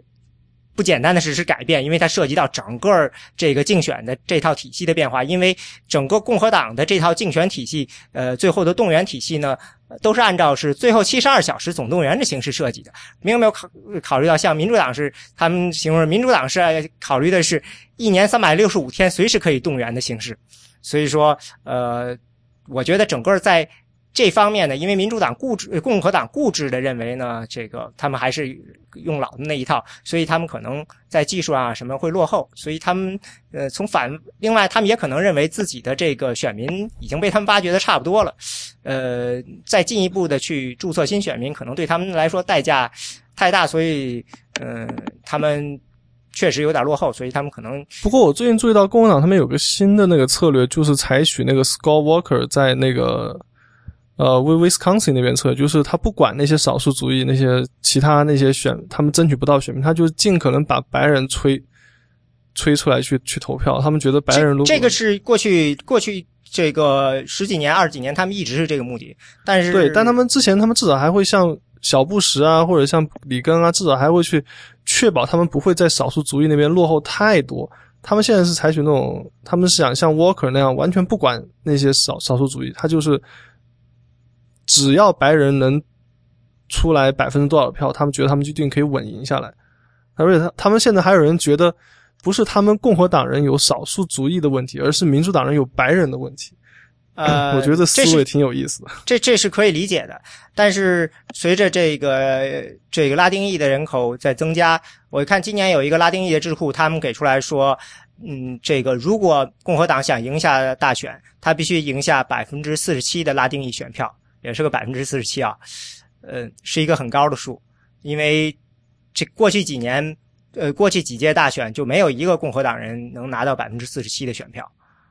不简单的是是改变，因为它涉及到整个这个竞选的这套体系的变化，因为整个共和党的这套竞选体系，呃，最后的动员体系呢。都是按照是最后七十二小时总动员的形式设计的，没有没有考考虑到像民主党是他们形容民主党是考虑的是一年三百六十五天随时可以动员的形式，所以说呃，我觉得整个在这方面呢，因为民主党固执、共和党固执的认为呢，这个他们还是用老的那一套，所以他们可能在技术啊什么会落后，所以他们呃从反，另外他们也可能认为自己的这个选民已经被他们挖掘的差不多了，呃，再进一步的去注册新选民，可能对他们来说代价太大，所以呃他们确实有点落后，所以他们可能。不过我最近注意到共和党他们有个新的那个策略，就是采取那个 Scott Walker 在那个。呃 ，Wisconsin 那边测，就是他不管那些少数族裔、那些其他那些选，他们争取不到选民，他就尽可能把白人吹吹出来去去投票。他们觉得白人如果 这, 这个是过去过去这个十几年、二十几年，他们一直是这个目的。但是对，但他们之前他们至少还会像小布什啊，或者像里根啊，至少还会去确保他们不会在少数族裔那边落后太多。他们现在是采取那种，他们是想像 Walker 那样完全不管那些少少数族裔，他就是。只要白人能出来百分之多少票，他们觉得他们一定可以稳赢下来。而且 他, 他们现在还有人觉得，不是他们共和党人有少数族裔的问题，而是民主党人有白人的问题。呃，我觉得这思维挺有意思的。这这是可以理解的，但是随着这个这个拉丁裔的人口在增加，我看今年有一个拉丁裔的智库，他们给出来说。嗯，这个如果共和党想赢下大选，他必须赢下 百分之四十七 的拉丁裔选票，也是个 百分之四十七 啊，呃，是一个很高的数，因为这过去几年，呃，过去几届大选就没有一个共和党人能拿到 百分之四十七 的选票。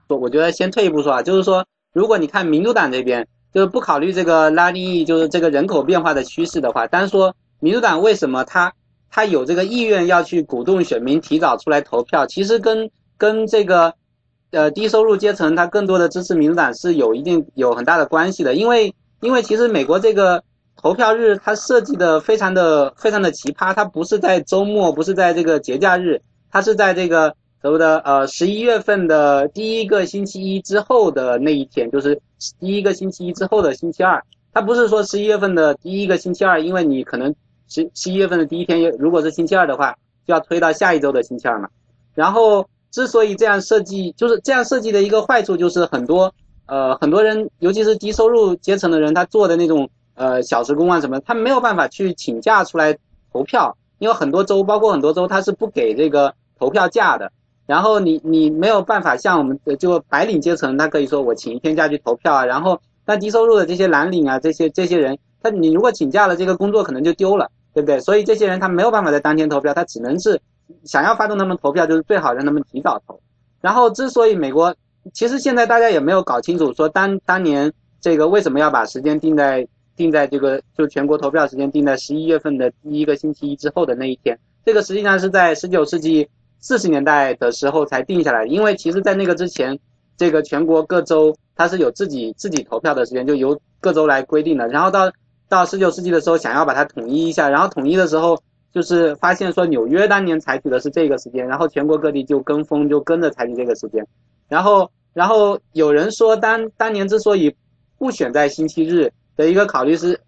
我觉得先退一步说啊，就是说，如果你看民主党这边，就是不考虑这个拉丁裔，就是这个人口变化的趋势的话，单说民主党为什么他他有这个意愿要去鼓动选民提早出来投票，其实跟跟这个呃低收入阶层他更多的支持民主党是有一定有很大的关系的，因为因为其实美国这个投票日它设计的非常的非常的奇葩，它不是在周末，不是在这个节假日，它是在这个什么的呃十一月份的第一个星期一之后的那一天，就是第一个星期一之后的星期二，它不是说十一月份的第一个星期二，因为你可能十一月份的第一天如果是星期二的话就要推到下一周的星期二嘛。然后之所以这样设计，就是这样设计的一个坏处就是很多呃很多人尤其是低收入阶层的人，他做的那种呃小时工啊什么，他没有办法去请假出来投票，因为很多州包括很多州他是不给这个投票假的，然后你你没有办法像我们就白领阶层他可以说我请一天假去投票啊，然后但低收入的这些蓝领啊这些这些人他你如果请假了这个工作可能就丢了，对不对？所以这些人他没有办法在当天投票，他只能是想要发动他们投票，就是最好让他们提早投。然后之所以美国其实现在大家也没有搞清楚说当当年这个为什么要把时间定在定在这个就全国投票时间定在十一月份的第一个星期一之后的那一天，这个实际上是在十九世纪四十年代的时候才定下来的，因为其实在那个之前这个全国各州它是有自己自己投票的时间，就由各州来规定的，然后到到十九世纪的时候想要把它统一一下，然后统一的时候就是发现说纽约当年采取的是这个时间，然后全国各地就跟风就跟着采取这个时间，然后然后有人说当当年之所以不选在星期日的一个考虑是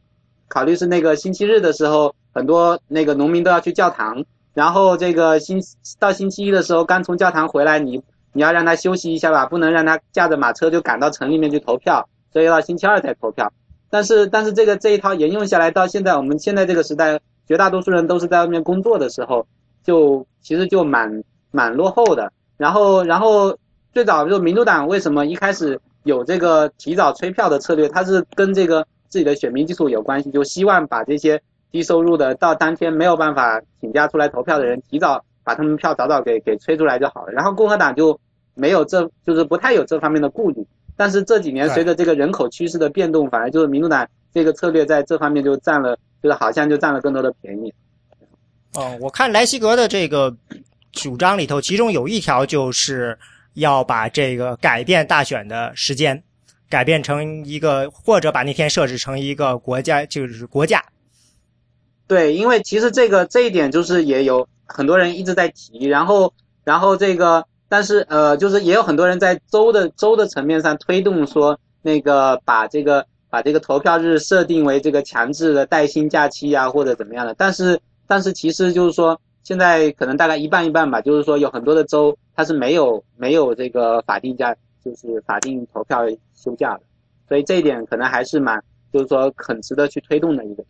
考虑是那个星期日的时候很多那个农民都要去教堂，然后这个星到星期一的时候刚从教堂回来，你你要让他休息一下吧，不能让他驾着马车就赶到城里面去投票，所以要到星期二才投票。但是但是这个这一套沿用下来到现在，我们现在这个时代绝大多数人都是在外面工作的时候，就其实就蛮蛮落后的。然后然后最早就民主党为什么一开始有这个提早催票的策略，它是跟这个自己的选民基础有关系，就希望把这些低收入的到当天没有办法请假出来投票的人提早把他们票早早给给催出来就好了。然后共和党就没有这就是不太有这方面的顾虑。但是这几年随着这个人口趋势的变动，反而就是民主党这个策略在这方面就占了，就是好像就占了更多的便宜。哦，我看莱西格的这个主张里头，其中有一条就是要把这个改变大选的时间，改变成一个或者把那天设置成一个国家就是国假。对，因为其实这个这一点就是也有很多人一直在提，然后然后这个。但是呃，就是也有很多人在州的州的层面上推动说，那个把这个把这个投票日设定为这个强制的带薪假期啊，或者怎么样的。但是但是其实就是说，现在可能大概一半一半吧，就是说有很多的州它是没有没有这个法定假，就是法定投票休假的。所以这一点可能还是蛮就是说很值得去推动的一个点。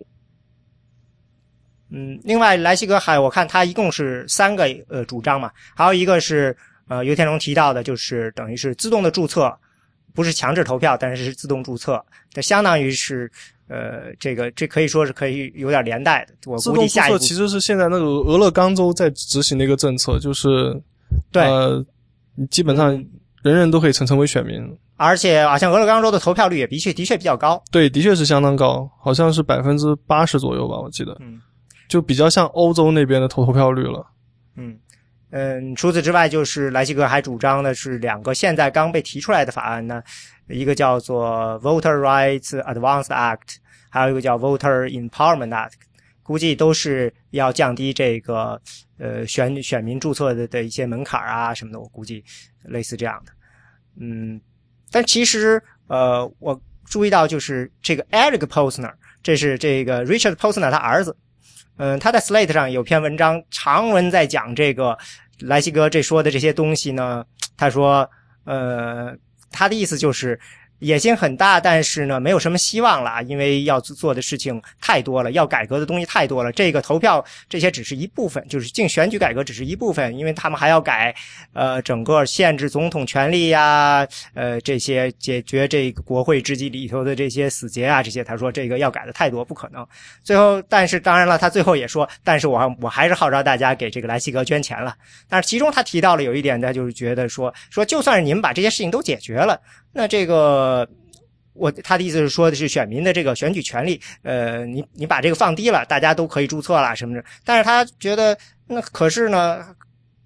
嗯，另外莱西格海我看他一共是三个呃主张嘛，还有一个是呃游天龙提到的，就是等于是自动的注册，不是强制投票，但是是自动注册，这相当于是呃这个这可以说是可以有点连带的。我估计下一步自动注册其实是现在那个俄勒冈州在执行的一个政策，就是对、呃、基本上人人都可以成成为选民。而且好像俄勒冈州的投票率也的确的确比较高。对，的确是相当高，好像是 百分之八十 左右吧我记得。嗯，就比较像欧洲那边的投投票率了。嗯嗯，除此之外，就是莱西格还主张的是两个现在刚被提出来的法案呢，一个叫做 Voter Rights Advanced Act， 还有一个叫 Voter Empowerment Act， 估计都是要降低这个呃选选民注册的的一些门槛啊什么的，我估计类似这样的。嗯，但其实呃我注意到就是这个 Eric Posner， 这是这个 Richard Posner 他儿子，嗯，他在 Slate 上有篇文章长文在讲这个莱西格这说的这些东西呢，他说呃他的意思就是野心很大，但是呢没有什么希望了，因为要做的事情太多了，要改革的东西太多了，这个投票这些只是一部分，就是进选举改革只是一部分，因为他们还要改呃整个限制总统权力呀，呃这些解决这个国会制度里头的这些死结啊这些，他说这个要改的太多不可能。最后但是当然了他最后也说，但是我我还是号召大家给这个莱西格捐钱了。但是其中他提到了有一点，他就是觉得说说就算是你们把这些事情都解决了，那这个我他的意思是说的是选民的这个选举权利，呃你你把这个放低了，大家都可以注册了什么的。但是他觉得那可是呢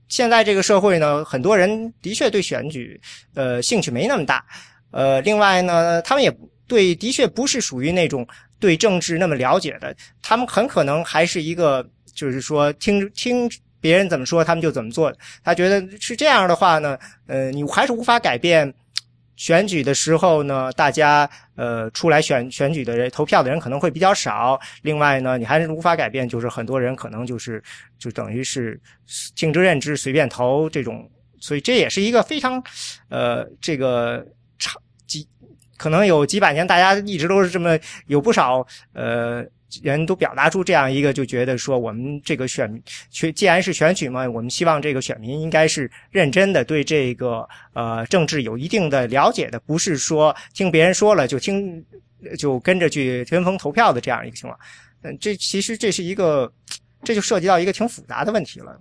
现在这个社会呢很多人的确对选举呃兴趣没那么大，呃另外呢他们也对的确不是属于那种对政治那么了解的，他们很可能还是一个就是说听听别人怎么说他们就怎么做。他觉得是这样的话呢，呃你还是无法改变选举的时候呢，大家呃出来选选举的人投票的人可能会比较少。另外呢，你还是无法改变，就是很多人可能就是就等于是听之任之随便投这种，所以这也是一个非常呃这个长几可能有几百年，大家一直都是这么有不少呃人都表达出这样一个就觉得说我们这个选选既然是选举嘛，我们希望这个选民应该是认真的对这个呃政治有一定的了解的，不是说听别人说了就听就跟着去跟风投票的这样一个情况。嗯，这其实这是一个这就涉及到一个挺复杂的问题了。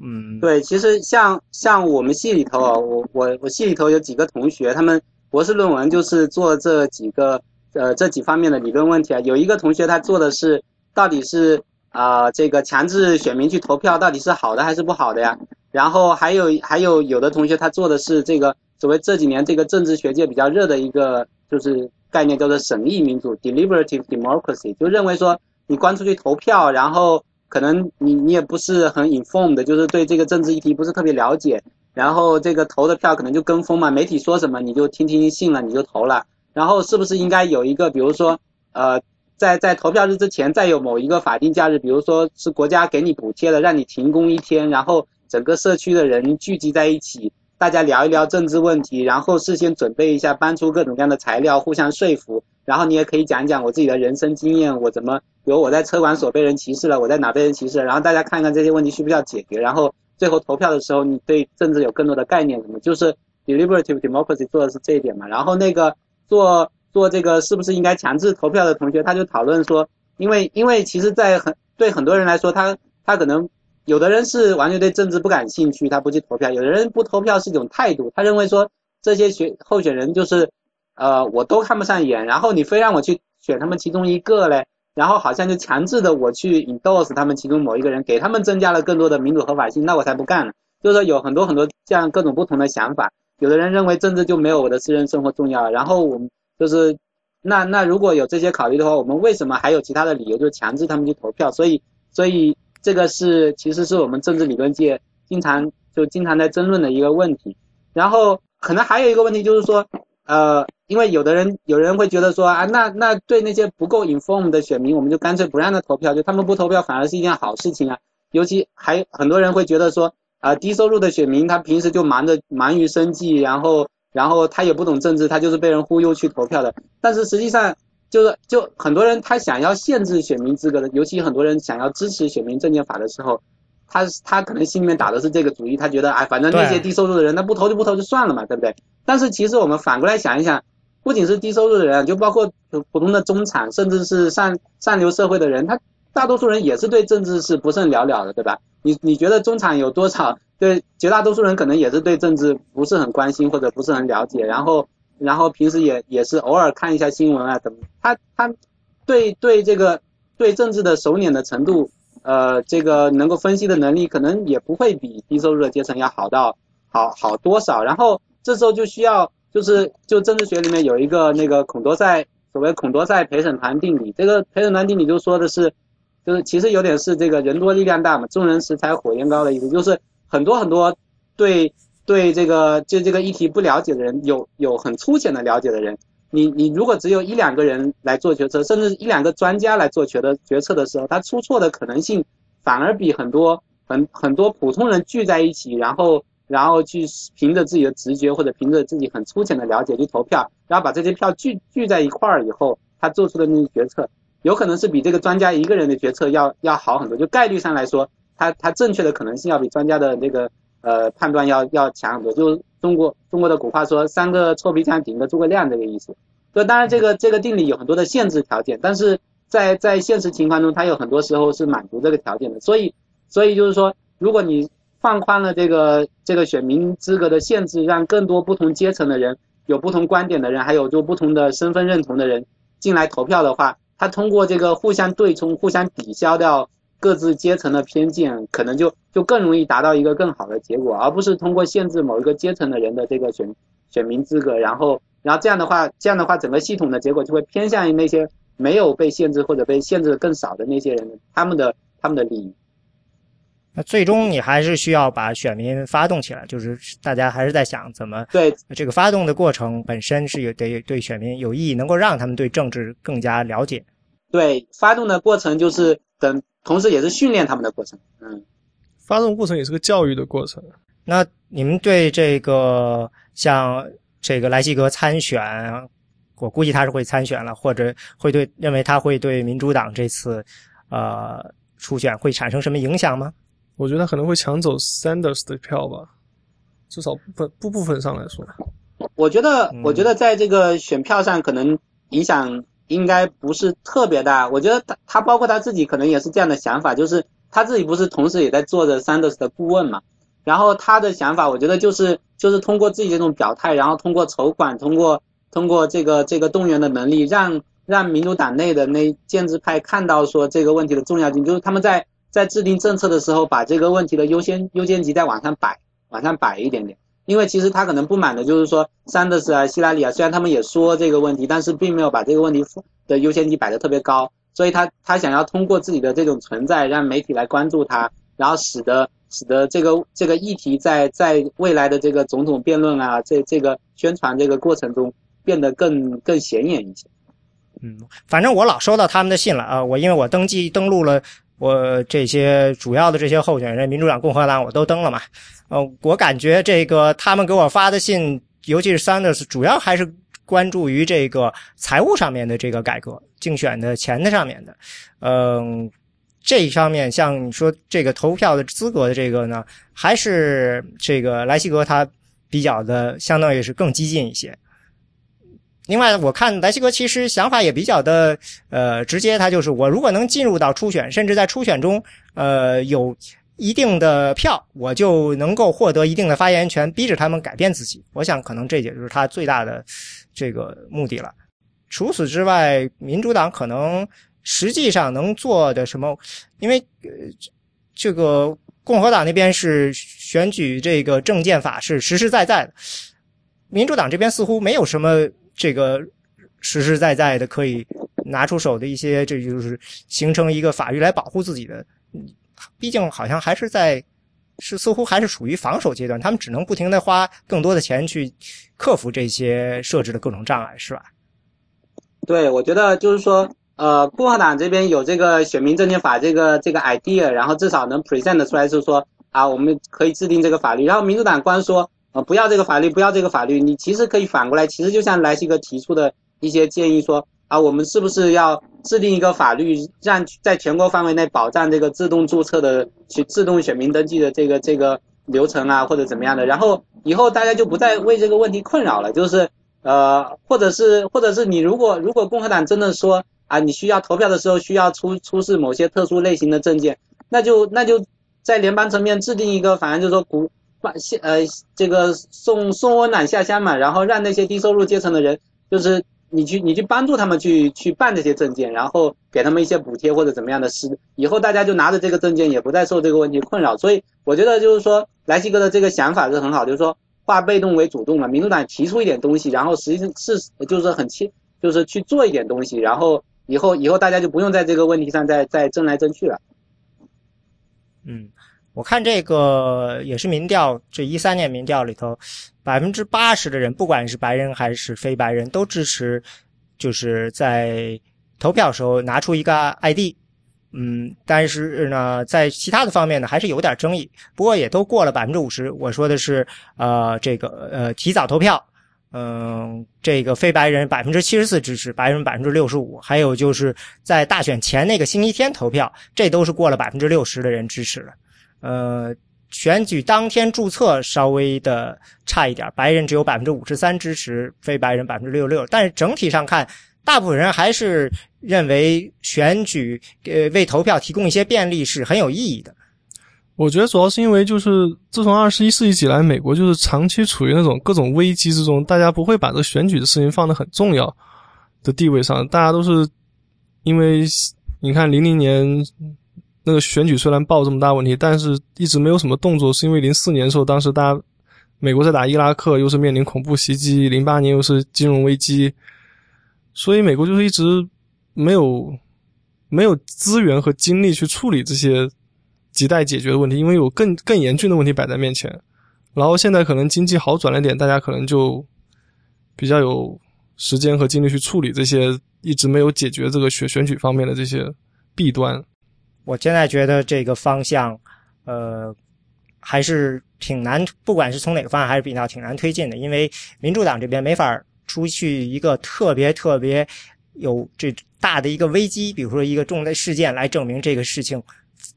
嗯，对，其实像像我们系里头啊，我我我系里头有几个同学，他们博士论文就是做这几个呃，这几方面的理论问题啊，有一个同学他做的是，到底是啊、呃、这个强制选民去投票到底是好的还是不好的呀？然后还有还有有的同学他做的是这个所谓这几年这个政治学界比较热的一个就是概念叫做审议民主 （deliberative democracy）， 就认为说你光出去投票，然后可能你你也不是很 informed 的，就是对这个政治议题不是特别了解，然后这个投的票可能就跟风嘛，媒体说什么你就听听信了，你就投了。然后是不是应该有一个比如说呃在在投票日之前再有某一个法定假日，比如说是国家给你补贴的让你停工一天，然后整个社区的人聚集在一起，大家聊一聊政治问题，然后事先准备一下搬出各种各样的材料互相说服，然后你也可以讲一讲我自己的人生经验，我怎么比如我在车管所被人歧视了，我在哪被人歧视了，然后大家看看这些问题需不需要解决，然后最后投票的时候你对政治有更多的概念什么，就是 deliberative democracy 做的是这一点嘛。然后那个做做这个是不是应该强制投票的同学，他就讨论说，因为因为其实在很对很多人来说，他他可能有的人是完全对政治不感兴趣，他不去投票；有的人不投票是一种态度，他认为说这些选候选人就是，呃，我都看不上眼，然后你非让我去选他们其中一个嘞，然后好像就强制的我去 endorse 他们其中某一个人，给他们增加了更多的民主合法性，那我才不干了。就是说有很多很多这样各种不同的想法。有的人认为政治就没有我的私人生活重要，然后我们就是那那如果有这些考虑的话，我们为什么还有其他的理由就强制他们去投票？所以所以这个是其实是我们政治理论界经常就经常在争论的一个问题。然后可能还有一个问题就是说，呃，因为有的人有人会觉得说啊，那那对那些不够 informed 的选民，我们就干脆不让他投票，就他们不投票反而是一件好事情啊。尤其还很多人会觉得说。啊、呃，低收入的选民他平时就忙着忙于生计，然后然后他也不懂政治，他就是被人忽悠去投票的。但是实际上就是就很多人他想要限制选民资格的，尤其很多人想要支持选民证件法的时候，他他可能心里面打的是这个主意，他觉得哎，反正那些低收入的人，那不投就不投就算了嘛，对不对？但是其实我们反过来想一想，不仅是低收入的人，就包括普通的中产，甚至是上上流社会的人，他大多数人也是对政治是不甚了了的，对吧？你你觉得中产有多少？对，绝大多数人可能也是对政治不是很关心或者不是很了解，然后然后平时也也是偶尔看一下新闻啊怎么，他他对对这个对政治的熟稔的程度，呃，这个能够分析的能力可能也不会比低收入的阶层要好到好好多少。然后这时候就需要就是就政治学里面有一个那个孔多塞，所谓孔多塞陪审团定理，这个陪审团定理就说的是，就是其实有点是这个人多力量大嘛，众人拾柴火焰高的意思，就是很多很多对对这个就这个议题不了解的人，有有很粗浅的了解的人，你你如果只有一两个人来做决策，甚至一两个专家来做决的决策的时候，他出错的可能性反而比很多很很多普通人聚在一起，然后然后去凭着自己的直觉或者凭着自己很粗浅的了解去投票，然后把这些票聚聚在一块儿以后，他做出的那些决策有可能是比这个专家一个人的决策要要好很多，就概率上来说，他他正确的可能性要比专家的那个呃判断要要强很多，就是中国中国的古话说三个臭皮匠顶个诸葛亮这个意思。所以当然这个这个定理有很多的限制条件，但是在在现实情况中，它有很多时候是满足这个条件的。所以所以就是说，如果你放宽了这个这个选民资格的限制，让更多不同阶层的人、有不同观点的人，还有就不同的身份认同的人进来投票的话，他通过这个互相对冲、互相抵消掉各自阶层的偏见，可能就就更容易达到一个更好的结果，而不是通过限制某一个阶层的人的这个选选民资格，然后然后这样的话这样的话整个系统的结果就会偏向于那些没有被限制或者被限制的更少的那些人他们的他们的利益。那最终你还是需要把选民发动起来，就是大家还是在想怎么对这个发动的过程本身是有得对选民有意义，能够让他们对政治更加了解。对，发动的过程就是等，同时也是训练他们的过程。嗯，发动过程也是个教育的过程。那你们对这个像这个莱西格参选，我估计他是会参选了，或者会对认为他会对民主党这次呃初选会产生什么影响吗？我觉得他可能会抢走 Sanders 的票吧，至少不不部分上来说。我觉得，我觉得在这个选票上可能影响应该不是特别大。我觉得他他包括他自己可能也是这样的想法，就是他自己不是同时也在做着 Sanders 的顾问嘛。然后他的想法，我觉得就是就是通过自己这种表态，然后通过筹款，通过通过这个这个动员的能力，让让民主党内的那建制派看到说这个问题的重要性，就是他们在。在制定政策的时候，把这个问题的优先优先级再往上摆，往上摆一点点。因为其实他可能不满的就是说，桑德斯啊、希拉里啊，虽然他们也说这个问题，但是并没有把这个问题的优先级摆得特别高。所以他他想要通过自己的这种存在，让媒体来关注他，然后使得使得这个这个议题在在未来的这个总统辩论啊，这这个宣传这个过程中变得更更显眼一些。嗯，反正我老收到他们的信了啊，我因为我登记登录了。我这些主要的这些候选人，民主党、共和党，我都登了嘛。呃，我感觉这个他们给我发的信，尤其是 Sanders， 主要还是关注于这个财务上面的这个改革，竞选的钱的上面的。嗯、呃，这一方面，像你说这个投票的资格的这个呢，还是这个莱西格他比较的，相当于是更激进一些。另外我看莱西格其实想法也比较的呃直接，他就是我如果能进入到初选，甚至在初选中呃有一定的票，我就能够获得一定的发言权，逼着他们改变自己。我想可能这也就是他最大的这个目的了。除此之外，民主党可能实际上能做的什么，因为、呃、这个共和党那边是选举这个政见法是实实在在的，民主党这边似乎没有什么这个实实在在的可以拿出手的一些，这就是形成一个法律来保护自己的，毕竟好像还是在是似乎还是属于防守阶段，他们只能不停的花更多的钱去克服这些设置的各种障碍，是吧？对，我觉得就是说呃，共和党这边有这个选民证件法这个这个 idea， 然后至少能 present 出来，就是说啊，我们可以制定这个法律，然后民主党官说呃，不要这个法律，不要这个法律。你其实可以反过来，其实就像莱西克提出的一些建议说，啊，我们是不是要制定一个法律，让在全国范围内保障这个自动注册的、自动选民登记的这个这个流程啊，或者怎么样的？然后以后大家就不再为这个问题困扰了。就是呃，或者是或者是你如果如果共和党真的说啊，你需要投票的时候需要出出示某些特殊类型的证件，那就那就在联邦层面制定一个，反正就是说鼓。呃，这个送送温暖下乡嘛，然后让那些低收入阶层的人，就是你去你去帮助他们去去办这些证件，然后给他们一些补贴或者怎么样的事，以后大家就拿着这个证件也不再受这个问题困扰。所以我觉得就是说，莱西哥的这个想法是很好，就是说化被动为主动嘛，民主党提出一点东西，然后实际上是就是很切，就是去做一点东西，然后以后以后大家就不用在这个问题上再再争来争去了。嗯。我看这个也是民调，这十三年民调里头 百分之八十 的人，不管是白人还是非白人，都支持就是在投票时候拿出一个 I D。 嗯，但是呢在其他的方面呢还是有点争议，不过也都过了 百分之五十。 我说的是呃这个呃提早投票，嗯，这个非白人 百分之七十四 支持，白人 百分之六十五， 还有就是在大选前那个星期天投票，这都是过了 百分之六十 的人支持了。呃，选举当天注册稍微的差一点，白人只有 百分之五十三 支持，非白人 百分之六十六。 但是整体上看，大部分人还是认为选举呃为投票提供一些便利是很有意义的。我觉得主要是因为就是自从二十一世纪以来，美国就是长期处于那种各种危机之中，大家不会把这个选举的事情放得很重要的地位上，大家都是因为你看零零年那个选举虽然爆这么大问题，但是一直没有什么动作，是因为零四年的时候，当时大家美国在打伊拉克，又是面临恐怖袭击 ,零八年又是金融危机，所以美国就是一直没有没有资源和精力去处理这些亟待解决的问题，因为有更更严峻的问题摆在面前。然后现在可能经济好转了点，大家可能就比较有时间和精力去处理这些一直没有解决这个选选举方面的这些弊端。我现在觉得这个方向呃还是挺难，不管是从哪个方向还是比较挺难推进的，因为民主党这边没法出去一个特别特别有这大的一个危机，比如说一个重大事件来证明这个事情，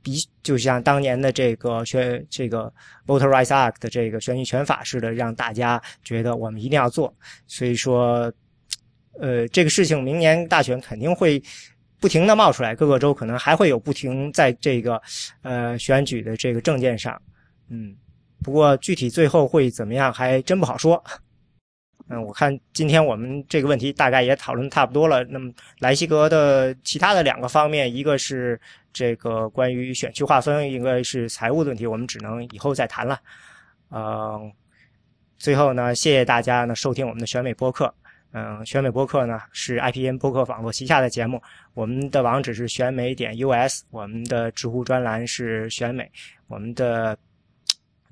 比就像当年的这个选这个 Voter Rights Act 的这个选举权法似的，让大家觉得我们一定要做。所以说呃这个事情明年大选肯定会不停地冒出来，各个州可能还会有不停在这个呃选举的这个政见上。嗯，不过具体最后会怎么样还真不好说。嗯，我看今天我们这个问题大概也讨论差不多了。那么莱西格的其他的两个方面，一个是这个关于选区划分，一个是财务的问题，我们只能以后再谈了。嗯，最后呢谢谢大家呢收听我们的选美播客。嗯，选美播客呢是 I P N 播客网络旗下的节目，我们的网址是选美点 U S， 我们的知乎专栏是选美，我们的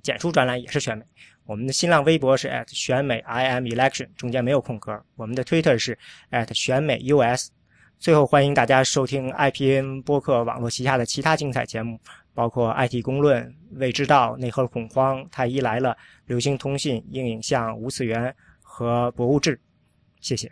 简书专栏也是选美，我们的新浪微博是 at 选美 I am election， 中间没有空格，我们的 Twitter 是 at 选美 U S。 最后欢迎大家收听 I P N 播客网络旗下的其他精彩节目，包括 I T 公论、未知道、内核恐慌、太医来了、流行通信、硬影像、无次元和博物志。谢谢。